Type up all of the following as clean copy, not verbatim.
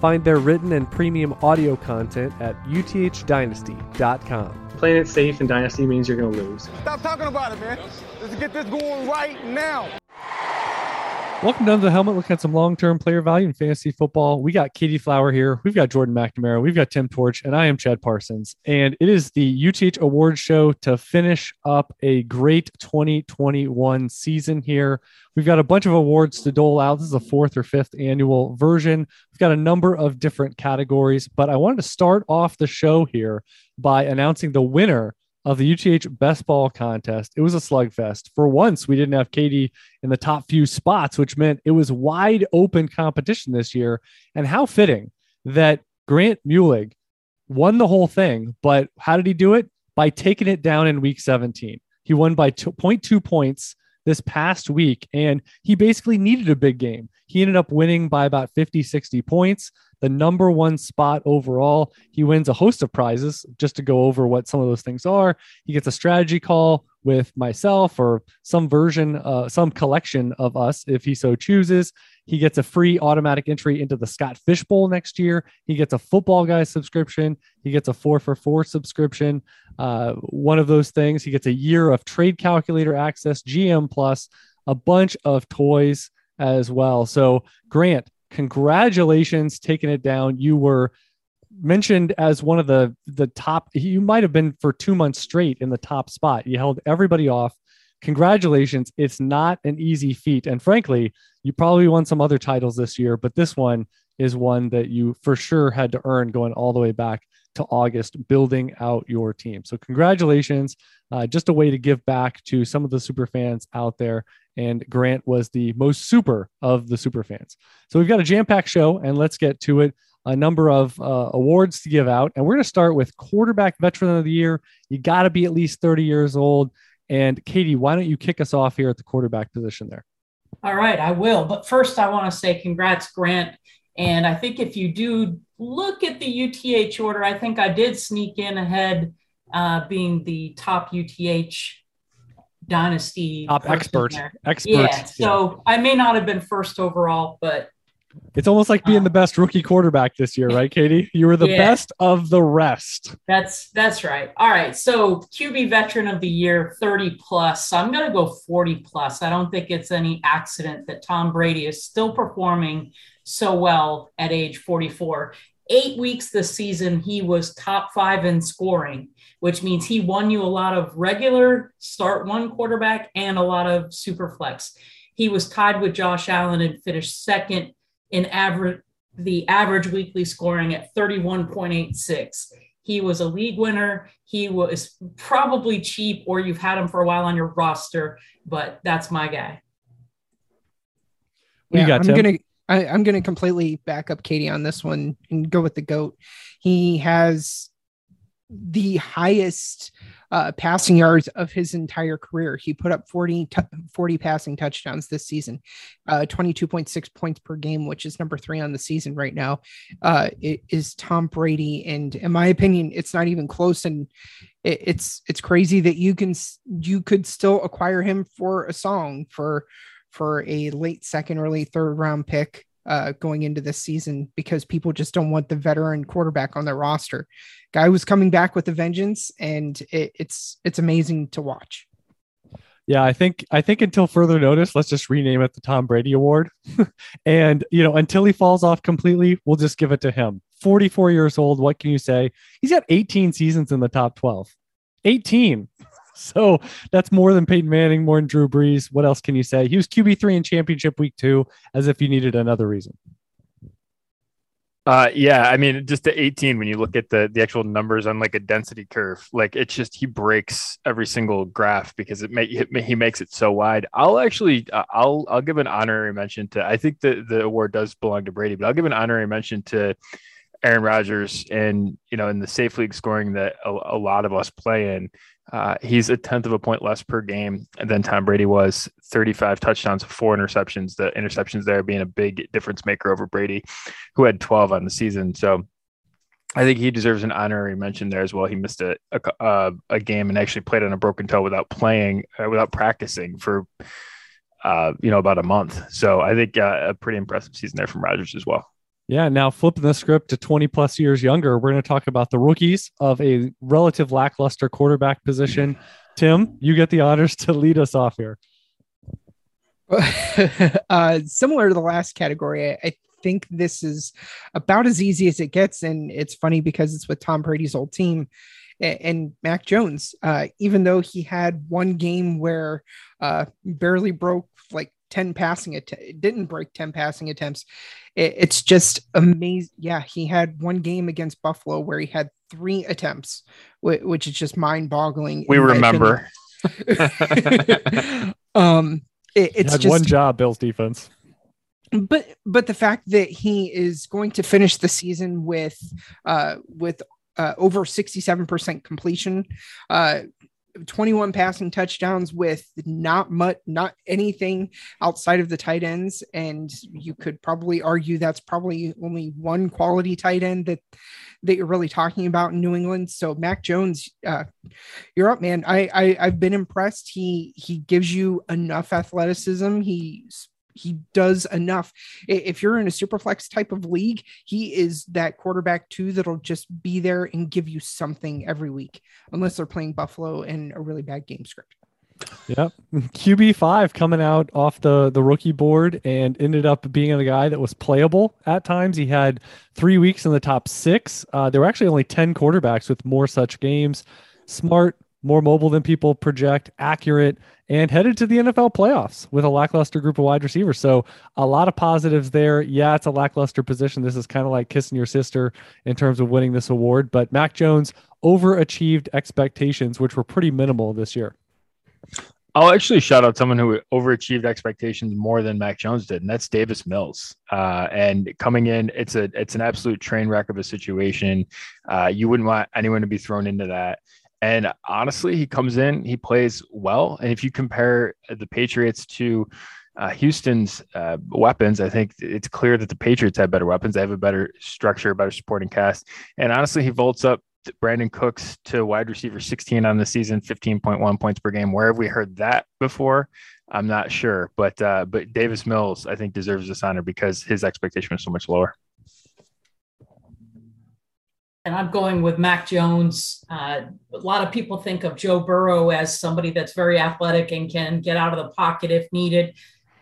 Find their written and premium audio content at uthdynasty.com. Playing it safe in Dynasty means you're going to lose. Stop talking about it, man. Let's get this going right now. Welcome to Under the Helmet. Looking at some long-term player value in fantasy football. We got Katie Flower here. We've got Jordan McNamara. We've got Tim Torch. And I am Chad Parsons. And it is the UTH Awards show to finish up a great 2021 season here. We've got a bunch of awards to dole out. This is the fourth or fifth annual version. We've got a number of different categories. But I wanted to start off the show here by announcing the winner of the UTH Best Ball Contest. It was a slugfest. For once, we didn't have Katie in the top few spots, which meant it was wide open competition this year. And how fitting that Grant Muehlig won the whole thing. But how did he do it? By taking it down in week 17. He won by 0.2 points this past week, and he basically needed a big game. He ended up winning by about 50, 60 points. The number one spot overall. He wins a host of prizes. Just to go over what some of those things are, he gets a strategy call with myself or some version, some collection of us, if he so chooses. He gets a free automatic entry into the Scott Fish Bowl next year. He gets a Football Guys subscription. He gets a 4 for 4 subscription. One of those things. He gets a year of trade calculator access, GM Plus, a bunch of toys as well. So Grant, congratulations, taking it down. You were mentioned as one of the top. You might have been for 2 months straight in the top spot. You held everybody off. Congratulations. It's not an easy feat. And frankly, you probably won some other titles this year, but this one is one that you for sure had to earn going all the way back to August, building out your team. So congratulations. Just a way to give back to some of the super fans out there. And Grant was the most super of the super fans. So we've got a jam-packed show, and let's get to it. A number of awards to give out. And we're going to start with Quarterback Veteran of the Year. You got to be at least 30 years old. And Katie, why don't you kick us off here at the quarterback position there? All right, I will. But first, I want to say congrats, Grant. And I think if you do look at the UTH order, I think I did sneak in ahead, being the top UTH dynasty. Top expert. Yeah, so yeah. I may not have been first overall, but it's almost like being the best rookie quarterback this year, right, Katie? You were the best of the rest. That's right. All right. So QB Veteran of the Year, 30 plus. I'm going to go 40 plus. I don't think it's any accident that Tom Brady is still performing so well at age 44. 8 weeks this season, he was top 5 in scoring, which means he won you a lot of regular start one quarterback and a lot of super flex. He was tied with Josh Allen and finished second in the average weekly scoring at 31.86. He was a league winner. He was probably cheap, or you've had him for a while on your roster, but that's my guy. Yeah, I'm gonna completely back up Katie on this one and go with the GOAT. He has the highest passing yards of his entire career. He put up 40 passing touchdowns this season, 22.6 points per game, which is number 3 on the season right now. It is Tom Brady. And in my opinion, it's not even close. And it's crazy that you could still acquire him for a song for a late second or late third round pick going into this season, because people just don't want the veteran quarterback on their roster. Guy was coming back with a vengeance, and it's amazing to watch. Yeah, I think until further notice, let's just rename it the Tom Brady Award. And, you know, until he falls off completely, we'll just give it to him. 44 years old. What can you say? He's got 18 seasons in the top 12, 18. So that's more than Peyton Manning, more than Drew Brees. What else can you say? He was QB3 in championship week 2, as if you needed another reason. Yeah, I mean, just the 18, when you look at the actual numbers on like a density curve, like it's just, he breaks every single graph because he makes it so wide. I'll actually, I'll give an honorary mention to, I think the award does belong to Brady, but I'll give an honorary mention to Aaron Rodgers, and, you know, in the safe league scoring that a lot of us play in, he's a 10th of a point less per game than Tom Brady was. 35 touchdowns, 4 interceptions, the interceptions there being a big difference maker over Brady, who had 12 on the season. So I think he deserves an honorary mention there as well. He missed a game and actually played on a broken toe without practicing for, about a month. So I think a pretty impressive season there from Rodgers as well. Yeah, now flipping the script to 20 plus years younger, we're going to talk about the rookies of a relative lackluster quarterback position. Tim, you get the honors to lead us off here. Similar to the last category, I think this is about as easy as it gets. And it's funny because it's with Tom Brady's old team and Mac Jones, even though he had one game where barely broke like 10 passing didn't break 10 passing attempts. It's just amazing. Yeah, he had one game against Buffalo where he had 3 attempts, which is just mind-boggling. We remember. It's just one job, Bill's defense. But the fact that he is going to finish the season with over 67% completion, 21 passing touchdowns with not anything outside of the tight ends. And you could probably argue that's probably only one quality tight end that you're really talking about in New England. So Mac Jones, you're up, man. I've been impressed. He gives you enough athleticism. He does enough. If you're in a super flex type of league, he is that quarterback too, that'll just be there and give you something every week, unless they're playing Buffalo in a really bad game script. Yep. QB5 coming out off the rookie board and ended up being the guy that was playable at times. He had 3 weeks in the top 6. There were actually only 10 quarterbacks with more such games. Smart, more mobile than people project, accurate, and headed to the NFL playoffs with a lackluster group of wide receivers. So a lot of positives there. Yeah, it's a lackluster position. This is kind of like kissing your sister in terms of winning this award, but Mac Jones overachieved expectations, which were pretty minimal this year. I'll actually shout out someone who overachieved expectations more than Mac Jones did, and that's Davis Mills. And coming in, it's an absolute train wreck of a situation. You wouldn't want anyone to be thrown into that. And honestly, he comes in, he plays well. And if you compare the Patriots to Houston's weapons, I think it's clear that the Patriots have better weapons. They have a better structure, better supporting cast. And honestly, he vaults up Brandon Cooks to wide receiver 16 on the season, 15.1 points per game. Where have we heard that before? I'm not sure. But Davis Mills, I think, deserves this honor because his expectation was so much lower. And I'm going with Mac Jones. A lot of people think of Joe Burrow as somebody that's very athletic and can get out of the pocket if needed.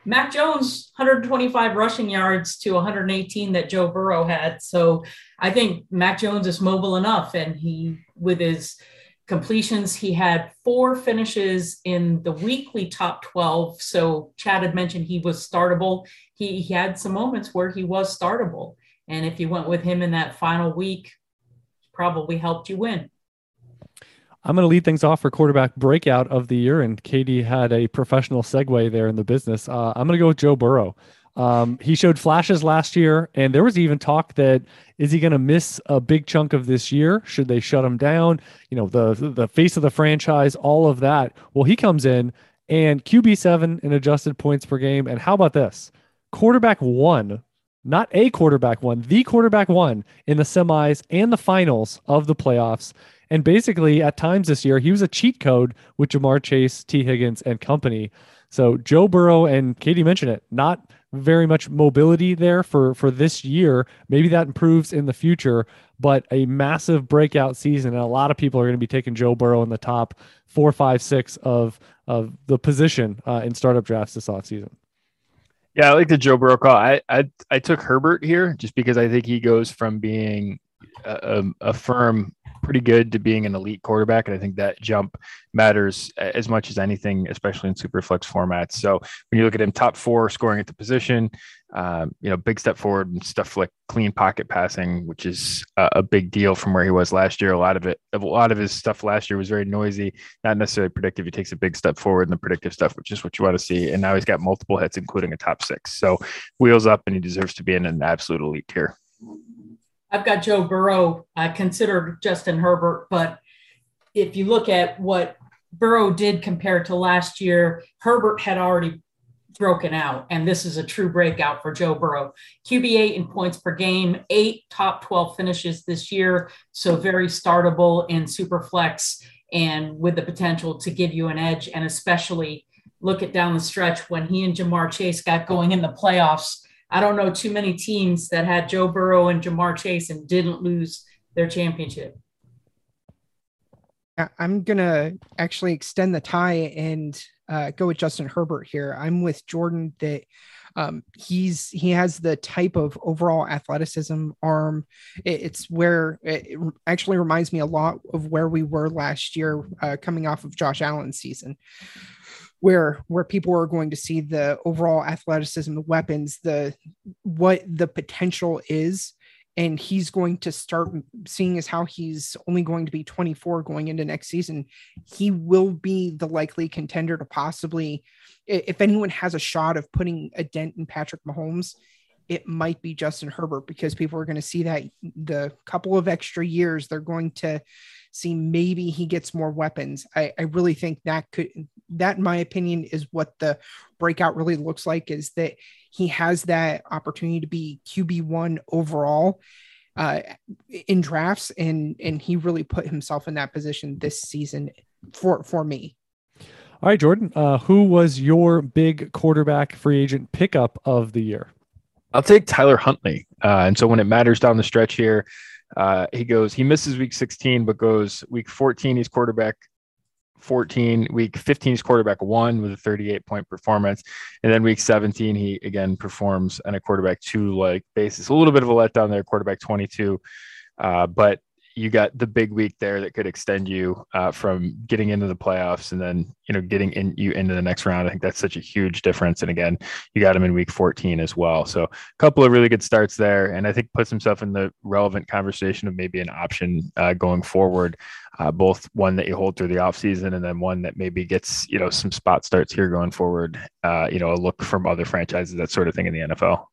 Mac Jones, 125 rushing yards to 118 that Joe Burrow had. So I think Mac Jones is mobile enough. And he, with his completions, he had 4 finishes in the weekly top 12. So Chad had mentioned he was startable. He had some moments where he was startable. And if you went with him in that final week, probably helped you win. I'm going to lead things off for quarterback breakout of the year. And Katie had a professional segue there in the business. I'm going to go with Joe Burrow. He showed flashes last year, and there was even talk that, is he going to miss a big chunk of this year? Should they shut him down? You know, the face of the franchise, all of that. Well, he comes in and QB7 in adjusted points per game. And how about this? Quarterback 1, not a quarterback 1, the quarterback 1 in the semis and the finals of the playoffs. And basically at times this year, he was a cheat code with Jamar Chase, T. Higgins and company. So Joe Burrow, and Katie mentioned it, not very much mobility there for this year. Maybe that improves in the future, but a massive breakout season. And a lot of people are going to be taking Joe Burrow in the top 4, 5, 6 of the position in startup drafts this offseason. Yeah, I like the Joe Burrow call. I took Herbert here just because I think he goes from being a firm, pretty good to being an elite quarterback. And I think that jump matters as much as anything, especially in super flex formats. So when you look at him, top 4 scoring at the position, big step forward and stuff like clean pocket passing, which is a big deal from where he was last year. A lot of his stuff last year was very noisy, not necessarily predictive. He takes a big step forward in the predictive stuff, which is what you want to see. And now he's got multiple hits, including a top 6. So wheels up, and he deserves to be in an absolute elite tier. I've got Joe Burrow. I considered Justin Herbert, but if you look at what Burrow did compared to last year, Herbert had already broken out, and this is a true breakout for Joe Burrow. QB8 in points per game, 8 top 12 finishes this year, so very startable in super flex and with the potential to give you an edge, and especially look at down the stretch when he and Jamar Chase got going in the playoffs. I don't know too many teams that had Joe Burrow and Jamar Chase and didn't lose their championship. I'm going to actually extend the tie and go with Justin Herbert here. I'm with Jordan that he has the type of overall athleticism, arm. It's where it actually reminds me a lot of where we were last year coming off of Josh Allen's season, where people are going to see the overall athleticism, the weapons, what the potential is. And he's going to start seeing as how he's only going to be 24 going into next season. He will be the likely contender to possibly, if anyone has a shot of putting a dent in Patrick Mahomes, it might be Justin Herbert, because people are going to see that the couple of extra years they're going to see maybe he gets more weapons. I really think that in my opinion is what the breakout really looks like, is that he has that opportunity to be QB1 overall in drafts. And he really put himself in that position this season for me. All right, Jordan, who was your big quarterback free agent pickup of the year? I'll take Tyler Huntley. And so when it matters down the stretch here, he misses week 16, but goes week 14, he's quarterback 14, week 15, he's quarterback 1 with a 38-point performance. And then week 17, he again performs on a quarterback 2 like basis. A little bit of a letdown there, quarterback 22. But you got the big week there that could extend you from getting into the playoffs and then, getting you into the next round. I think that's such a huge difference. And again, you got him in week 14 as well. So a couple of really good starts there. And I think puts himself in the relevant conversation of maybe an option going forward, both one that you hold through the off season and then one that maybe gets, some spot starts here going forward, a look from other franchises, that sort of thing in the NFL.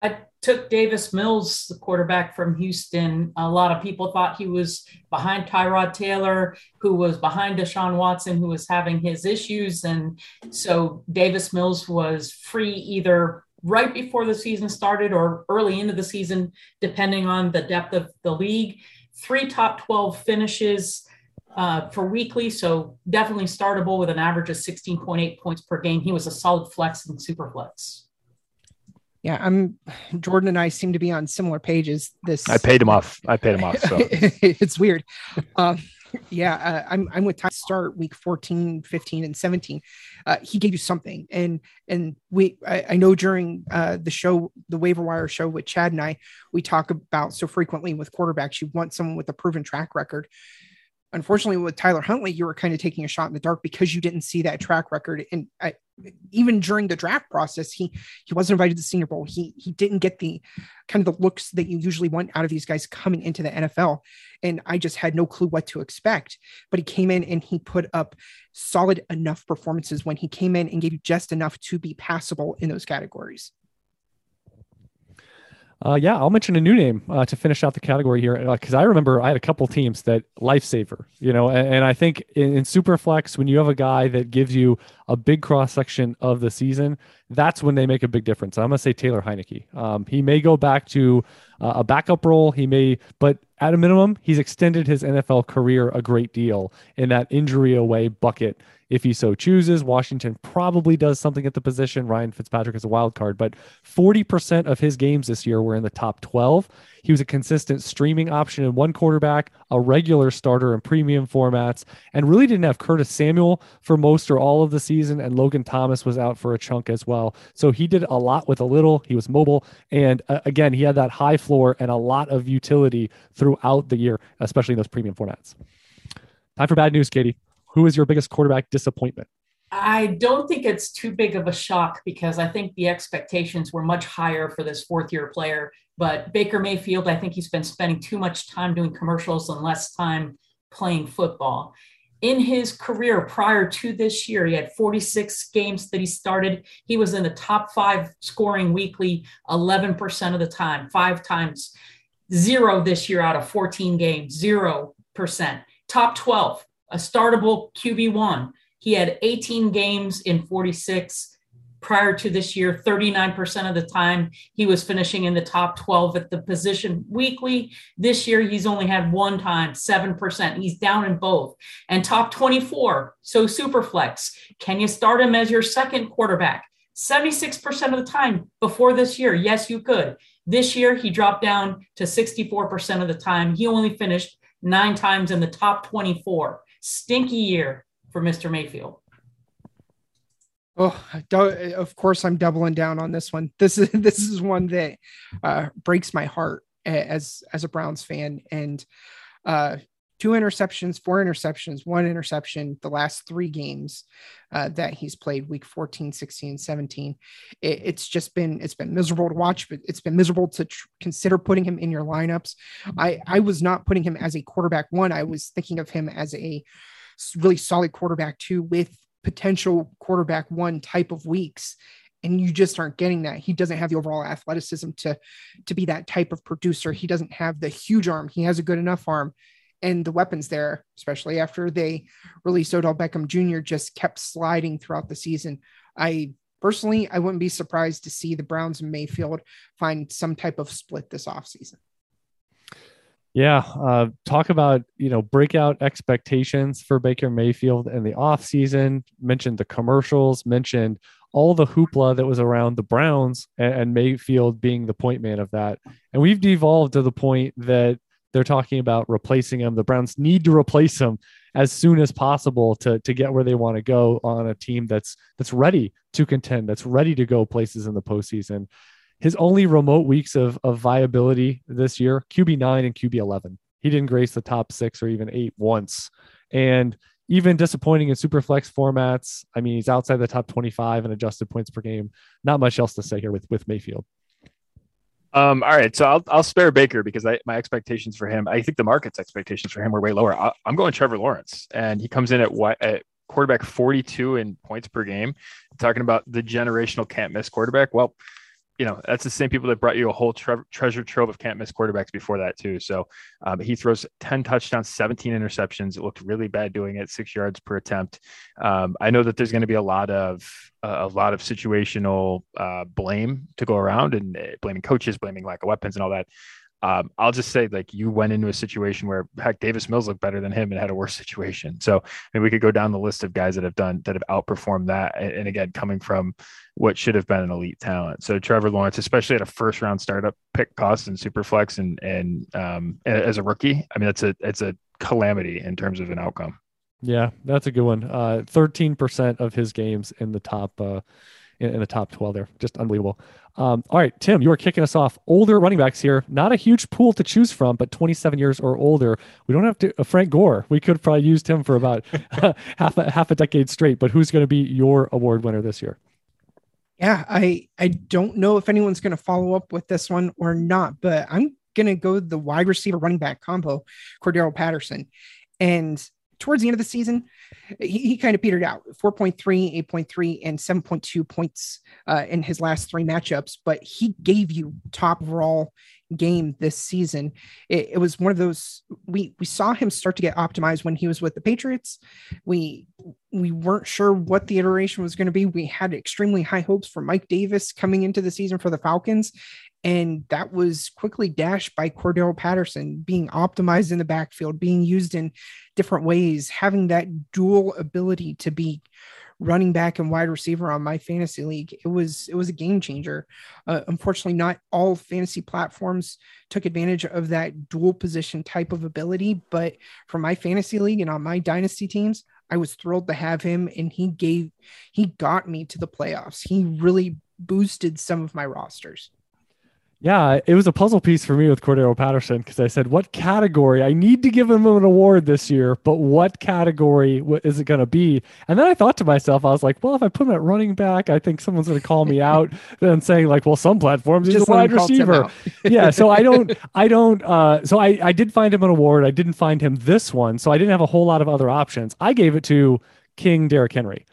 I took Davis Mills, the quarterback from Houston. A lot of people thought he was behind Tyrod Taylor, who was behind Deshaun Watson, who was having his issues. And so Davis Mills was free either right before the season started or early into the season, depending on the depth of the league. 3 top 12 finishes for weekly, so definitely startable with an average of 16.8 points per game. He was a solid flex and super flex. Yeah, Jordan and I seem to be on similar pages. I paid him off. So it's weird. I'm with Ty. Start week 14, 15, and 17. He gave you something, and I know during the show, the waiver wire show with Chad and I, we talk about so frequently with quarterbacks, you want someone with a proven track record. Unfortunately, with Tyler Huntley, you were kind of taking a shot in the dark because you didn't see that track record. And even during the draft process, he wasn't invited to the Senior Bowl. He didn't get the kind of the looks that you usually want out of these guys coming into the NFL. And I just had no clue what to expect, but he came in and he put up solid enough performances when he came in and gave you just enough to be passable in those categories. I'll mention a new name to finish out the category here, because I remember I had a couple teams that lifesaver, and I think in Superflex, when you have a guy that gives you a big cross-section of the season, that's when they make a big difference. I'm going to say Taylor Heineke. He may go back to a backup role. He may, but at a minimum, he's extended his NFL career a great deal in that injury away bucket. If he so chooses, Washington probably does something at the position. Ryan Fitzpatrick is a wild card, but 40% of his games this year were in the top 12. He was a consistent streaming option in one quarterback, a regular starter in premium formats, and really didn't have Curtis Samuel for most or all of the season. And Logan Thomas was out for a chunk as well. So he did a lot with a little. He was mobile. And again, he had that high floor and a lot of utility throughout the year, especially in those premium formats. Time for bad news, Katie. Who is your biggest quarterback disappointment? I don't think it's too big of a shock, because I think the expectations were much higher for this fourth-year player. But Baker Mayfield, I think he's been spending too much time doing commercials and less time playing football. In his career prior to this year, he had 46 games that he started. He was in the top five scoring weekly 11% of the time, five times. Zero this year out of 14 games, 0%. Top 12, a startable QB1. He had 18 games in 46 prior to this year, 39% of the time. He was finishing in the top 12 at the position weekly. This year, he's only had one time, 7%. He's down in both. And top 24, so super flex. Can you start him as your second quarterback? 76% of the time before this year, yes, you could. This year, he dropped down to 64% of the time. He only finished 9 times in the top 24. Stinky year for Mr. Mayfield. Oh, of course, I'm doubling down on this one. This is one that breaks my heart as a Browns fan. And 2 interceptions, 4 interceptions, 1 interception the last 3 games that he's played, week 14, 16, and 17. It's been miserable to watch, but it's been miserable to consider putting him in your lineups. I was not putting him as a quarterback 1. I was thinking of him as a really solid quarterback 2 with potential quarterback 1 type of weeks. And you just aren't getting that. He doesn't have the overall athleticism to be that type of producer. He doesn't have the huge arm. He has a good enough arm. And the weapons there, especially after they released Odell Beckham Jr., just kept sliding throughout the season. I wouldn't be surprised to see the Browns and Mayfield find some type of split this offseason. Yeah. Talk about, breakout expectations for Baker Mayfield in the offseason. Mentioned the commercials, mentioned all the hoopla that was around the Browns and Mayfield being the point man of that. And we've devolved to the point that they're talking about replacing him. The Browns need to replace him as soon as possible to get where they want to go on a team that's ready to contend, that's ready to go places in the postseason. His only remote weeks of viability this year, QB9 and QB11. He didn't grace the top 6 or even 8 once. And even disappointing in super flex formats. I mean, he's outside the top 25 in adjusted points per game. Not much else to say here with Mayfield. All right. So I'll spare Baker because my expectations for him, I think the market's expectations for him were way lower. I'm going Trevor Lawrence, and he comes in at quarterback 42 in points per game. Talking about the generational can't miss quarterback. Well, that's the same people that brought you a whole treasure trove of can't miss quarterbacks before that too. So he throws 10 touchdowns, 17 interceptions. It looked really bad doing it, 6 yards per attempt. I know that there's going to be a lot of situational blame to go around and blaming coaches, blaming lack of weapons and all that. I'll just say, you went into a situation where heck, Davis Mills looked better than him and had a worse situation. So we could go down the list of guys that have outperformed that. And again, coming from what should have been an elite talent. So Trevor Lawrence, especially at a first round startup pick cost and Superflex and as a rookie, I mean, it's a calamity in terms of an outcome. Yeah, that's a good one. 13% of his games in the top, in the top 12 there. Just unbelievable. All right, Tim, you are kicking us off. Older running backs here. Not a huge pool to choose from, but 27 years or older. We don't have to Frank Gore. We could probably use him for about half a decade straight, but who's going to be your award winner this year? Yeah, I don't know if anyone's going to follow up with this one or not, but I'm going to go the wide receiver running back combo, Cordarrelle Patterson. And towards the end of the season, he kind of petered out. 4.3, 8.3, and 7.2 points in his last 3 matchups, but he gave you top overall game this season. It was one of those, we saw him start to get optimized when he was with the Patriots. We weren't sure what the iteration was going to be. We had extremely high hopes for Mike Davis coming into the season for the Falcons, and that was quickly dashed by Cordarrelle Patterson being optimized in the backfield, being used in different ways, having that dual ability to be running back and wide receiver on my fantasy league. It was a game changer. Unfortunately, not all fantasy platforms took advantage of that dual position type of ability, but for my fantasy league and on my dynasty teams, I was thrilled to have him, and he got me to the playoffs. He really boosted some of my rosters. Yeah, it was a puzzle piece for me with Cordarrelle Patterson because I said, what category? I need to give him an award this year, but what category is it going to be? And then I thought to myself, I was like, well, if I put him at running back, I think someone's going to call me out and saying like, well, some platforms he's a wide receiver. Yeah, so I did find him an award. I didn't find him this one, so I didn't have a whole lot of other options. I gave it to King Derrick Henry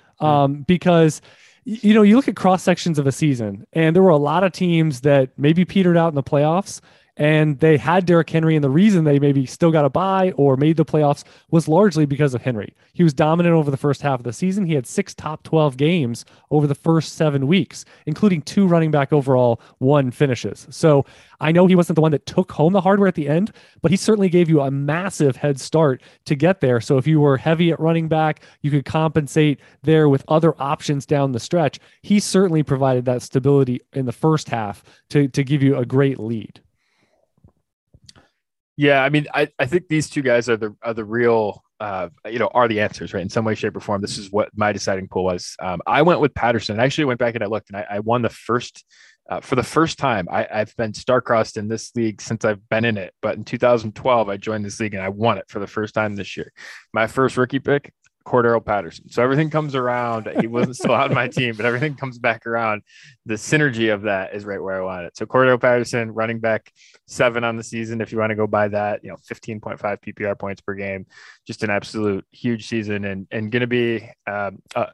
because – you know, you look at cross sections of a season, and there were a lot of teams that maybe petered out in the playoffs, and they had Derrick Henry, and the reason they maybe still got a bye or made the playoffs was largely because of Henry. He was dominant over the first half of the season. He had 6 top 12 games over the first 7 weeks, including 2 running back overall, 1 finishes. So I know he wasn't the one that took home the hardware at the end, but he certainly gave you a massive head start to get there. So if you were heavy at running back, you could compensate there with other options down the stretch. He certainly provided that stability in the first half to give you a great lead. Yeah, I mean, I think these two guys are the real, are the answers, right? In some way, shape, or form, this is what my deciding pool was. I went with Patterson. I actually went back and I looked, and I won the first for the first time. I've been star-crossed in this league since I've been in it, but in 2012, I joined this league and I won it for the first time this year. My first rookie pick, Cordarrelle Patterson. So everything comes around. He wasn't still on my team, but everything comes back around. The synergy of that is right where I want it. So Cordarrelle Patterson, running back 7 on the season. If you want to go by that, 15.5 PPR points per game, just an absolute huge season and going to be, the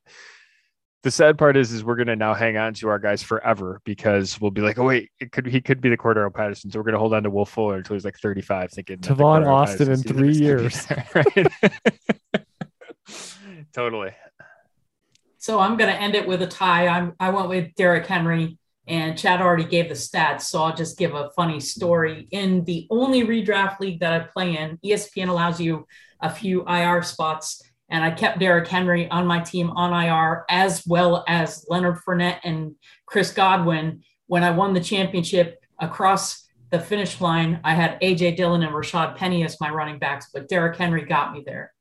sad part is we're going to now hang on to our guys forever because we'll be like, oh wait, he could be the Cordarrelle Patterson. So we're going to hold on to Will Fuller until he's like 35 thinking Tavon Austin Patterson in 3 years. Right? Totally. So I'm going to end it with a tie. I went with Derrick Henry, and Chad already gave the stats, so I'll just give a funny story. In the only redraft league that I play in, ESPN allows you a few IR spots, and I kept Derrick Henry on my team on IR, as well as Leonard Fournette and Chris Godwin. When I won the championship across the finish line, I had AJ Dillon and Rashad Penny as my running backs, but Derrick Henry got me there.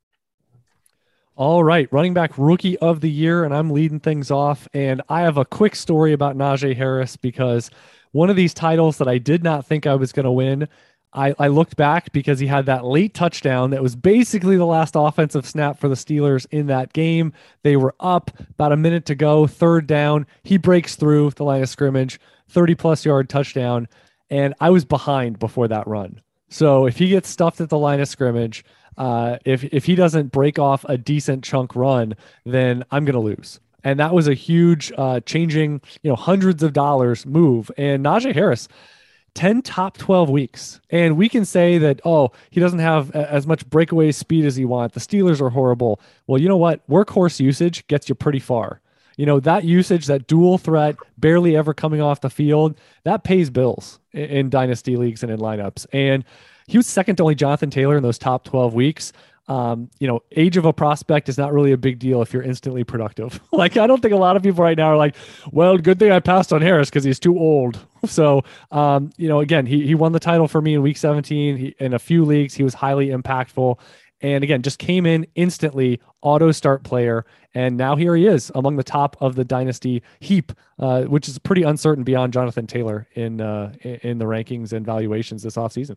All right, running back rookie of the year, and I'm leading things off. And I have a quick story about Najee Harris because one of these titles that I did not think I was going to win, I looked back because he had that late touchdown that was basically the last offensive snap for the Steelers in that game. They were up about a minute to go, 3rd down. He breaks through the line of scrimmage, 30-plus yard touchdown, and I was behind before that run. So if he gets stuffed at the line of scrimmage, if he doesn't break off a decent chunk run, then I'm going to lose. And that was a huge changing, hundreds of dollars move. And Najee Harris, 10 top 12 weeks. And we can say that, he doesn't have as much breakaway speed as he wants. The Steelers are horrible. Well, you know what? Workhorse usage gets you pretty far. That usage, that dual threat, barely ever coming off the field, that pays bills in dynasty leagues and in lineups. And he was second to only Jonathan Taylor in those top 12 weeks. Age of a prospect is not really a big deal if you're instantly productive. Like, I don't think a lot of people right now are like, well, good thing I passed on Harris because he's too old. So, again, he won the title for me in week 17. In a few leagues, he was highly impactful. And again, just came in instantly, auto start player. And now here he is among the top of the dynasty heap, which is pretty uncertain beyond Jonathan Taylor in the rankings and valuations this offseason.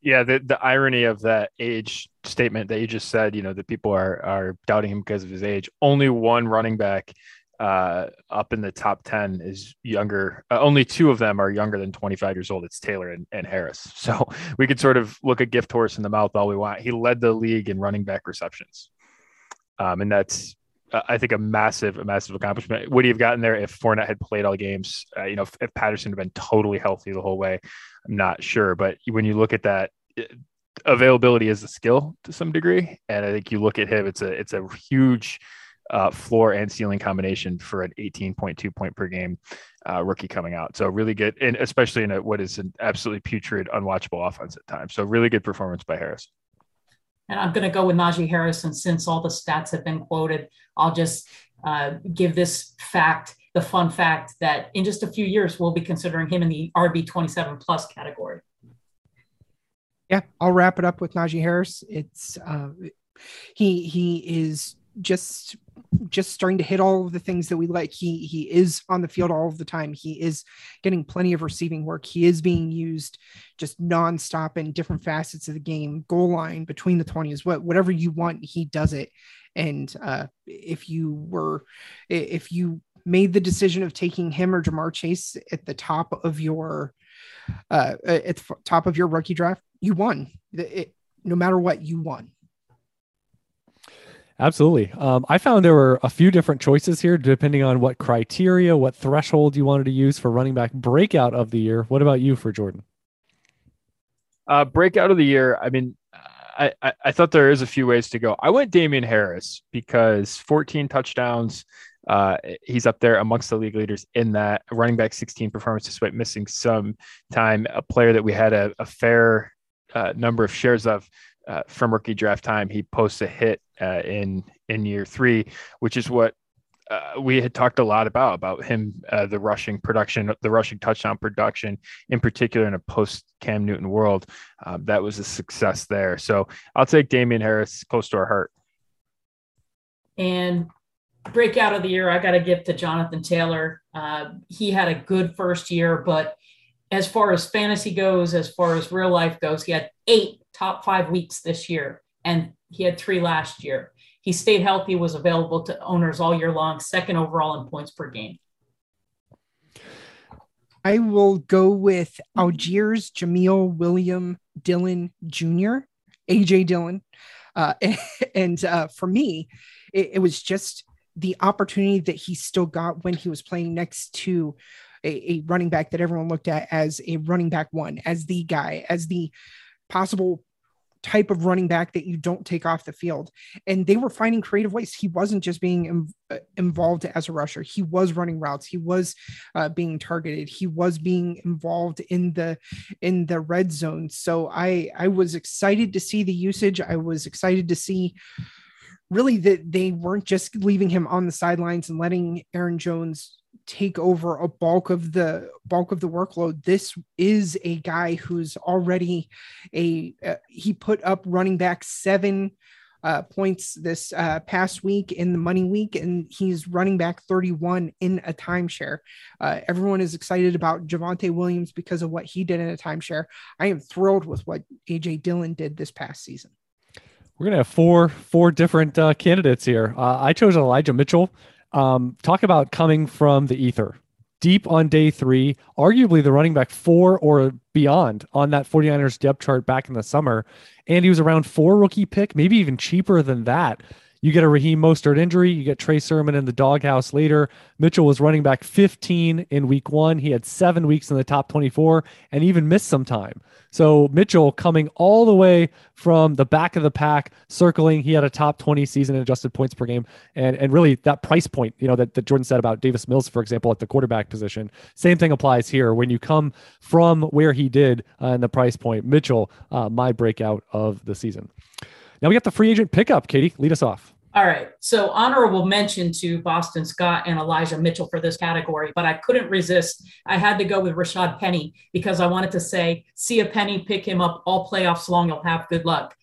Yeah, the irony of that age statement that you just said, that people are doubting him because of his age. Only one running back up in the top 10 is younger. Only 2 of them are younger than 25 years old. It's Taylor and Harris. So we could sort of look a gift horse in the mouth all we want. He led the league in running back receptions. And that's, I think, a massive accomplishment. Would he have gotten there if Fournette had played all games? If Patterson had been totally healthy the whole way, I'm not sure. But when you look at that, availability is a skill to some degree. And I think you look at him, it's a huge floor and ceiling combination for an 18.2 point per game rookie coming out. So really good, and especially in what is an absolutely putrid, unwatchable offense at times. So really good performance by Harris. And I'm going to go with Najee Harris. And since all the stats have been quoted, I'll just give this fact, the fun fact, that in just a few years, we'll be considering him in the RB27 plus category. Yeah, I'll wrap it up with Najee Harris. It's he is just starting to hit all of the things that we like. He is on the field all of the time. He is getting plenty of receiving work. He is being used just nonstop in different facets of the game, goal line, between the 20s, whatever you want, he does it. And if you made the decision of taking him or Jamar Chase at the top of your rookie draft, you won. No matter what, you won. Absolutely. I found there were a few different choices here, depending on what criteria, what threshold you wanted to use for running back breakout of the year. What about you for Jordan? Breakout of the year. I mean, I thought there is a few ways to go. I went Damian Harris because 14 touchdowns. He's up there amongst the league leaders in that running back 16 performance, despite missing some time, a player that we had a fair number of shares of from rookie draft time. He posts a hit in year three, which is what we had talked a lot about him, the rushing touchdown production in particular in a post Cam Newton world. That was a success there. So I'll take Damian Harris close to our heart. And breakout of the year, I got to give to Jonathan Taylor. He had a good first year, but as far as fantasy goes, as far as real life goes, he had 8 top 5 weeks this year, and he had 3 last year. He stayed healthy, was available to owners all year long, second overall in points per game. I will go with Algiers, Jameel, William, Dillon Jr., AJ Dillon. And for me, it was just the opportunity that he still got when he was playing next to a running back that everyone looked at as a running back one, as the guy, as the possible type of running back that you don't take off the field. And they were finding creative ways. He wasn't just being involved as a rusher. He was running routes. He was being targeted. He was being involved in the red zone. So I was excited to see the usage. I was excited to see really that they weren't just leaving him on the sidelines and letting Aaron Jones take over a bulk of the workload. This is a guy who's already he put up running back 7 points this past week in the money week, and he's running back 31 in a timeshare. Everyone is excited about Javonte Williams because of what he did in a timeshare. I am thrilled with what AJ Dillon did this past season. We're gonna have four different candidates here. I chose Elijah Mitchell. Talk about coming from the ether, deep on day 3, arguably the running back 4 or beyond on that 49ers depth chart back in the summer. And he was around 4 rookie pick, maybe even cheaper than that. You get a Raheem Mostert injury. You get Trey Sermon in the doghouse later. Mitchell was running back 15 in week 1. He had 7 weeks in the top 24 and even missed some time. So Mitchell coming all the way from the back of the pack, circling. He had a top 20 season in adjusted points per game. And really that price point, you know, that Jordan said about Davis Mills, for example, at the quarterback position. Same thing applies here. When you come from where he did and the price point, Mitchell, my breakout of the season. Now we got the free agent pickup. Katie, lead us off. All right. So honorable mention to Boston Scott and Elijah Mitchell for this category, but I couldn't resist. I had to go with Rashad Penny because I wanted to say, see a penny, pick him up all playoffs long. You'll have good luck.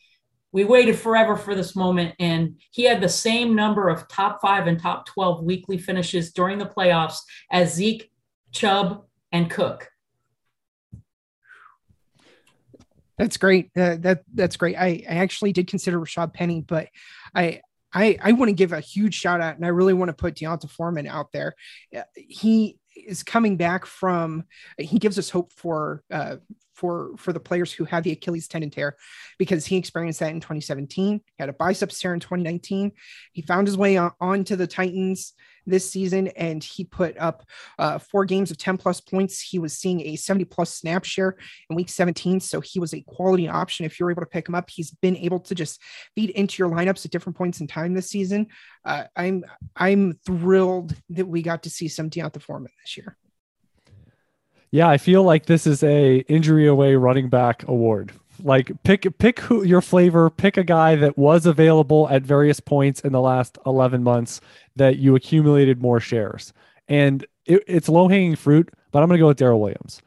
We waited forever for this moment, and he had the same number of top 5 and top 12 weekly finishes during the playoffs as Zeke, Chubb, and Cook. That's great. That's great. I actually did consider Rashad Penny, but I want to give a huge shout out, and I really want to put Deonta Foreman out there. He is coming back from, he gives us hope for the players who have the Achilles tendon tear, because he experienced that in 2017, he had a biceps tear in 2019. He found his way onto the Titans this season, and he put up 4 games of 10 plus points. He was seeing a 70 plus snap share in week 17. So he was a quality option. If you're able to pick him up, he's been able to just feed into your lineups at different points in time this season. I'm thrilled that we got to see some Deonta Foreman this year. Yeah, I feel like this is a injury away running back award. Like pick who your flavor, pick a guy that was available at various points in the last 11 months that you accumulated more shares. And it's low hanging fruit, but I'm going to go with Daryl Williams.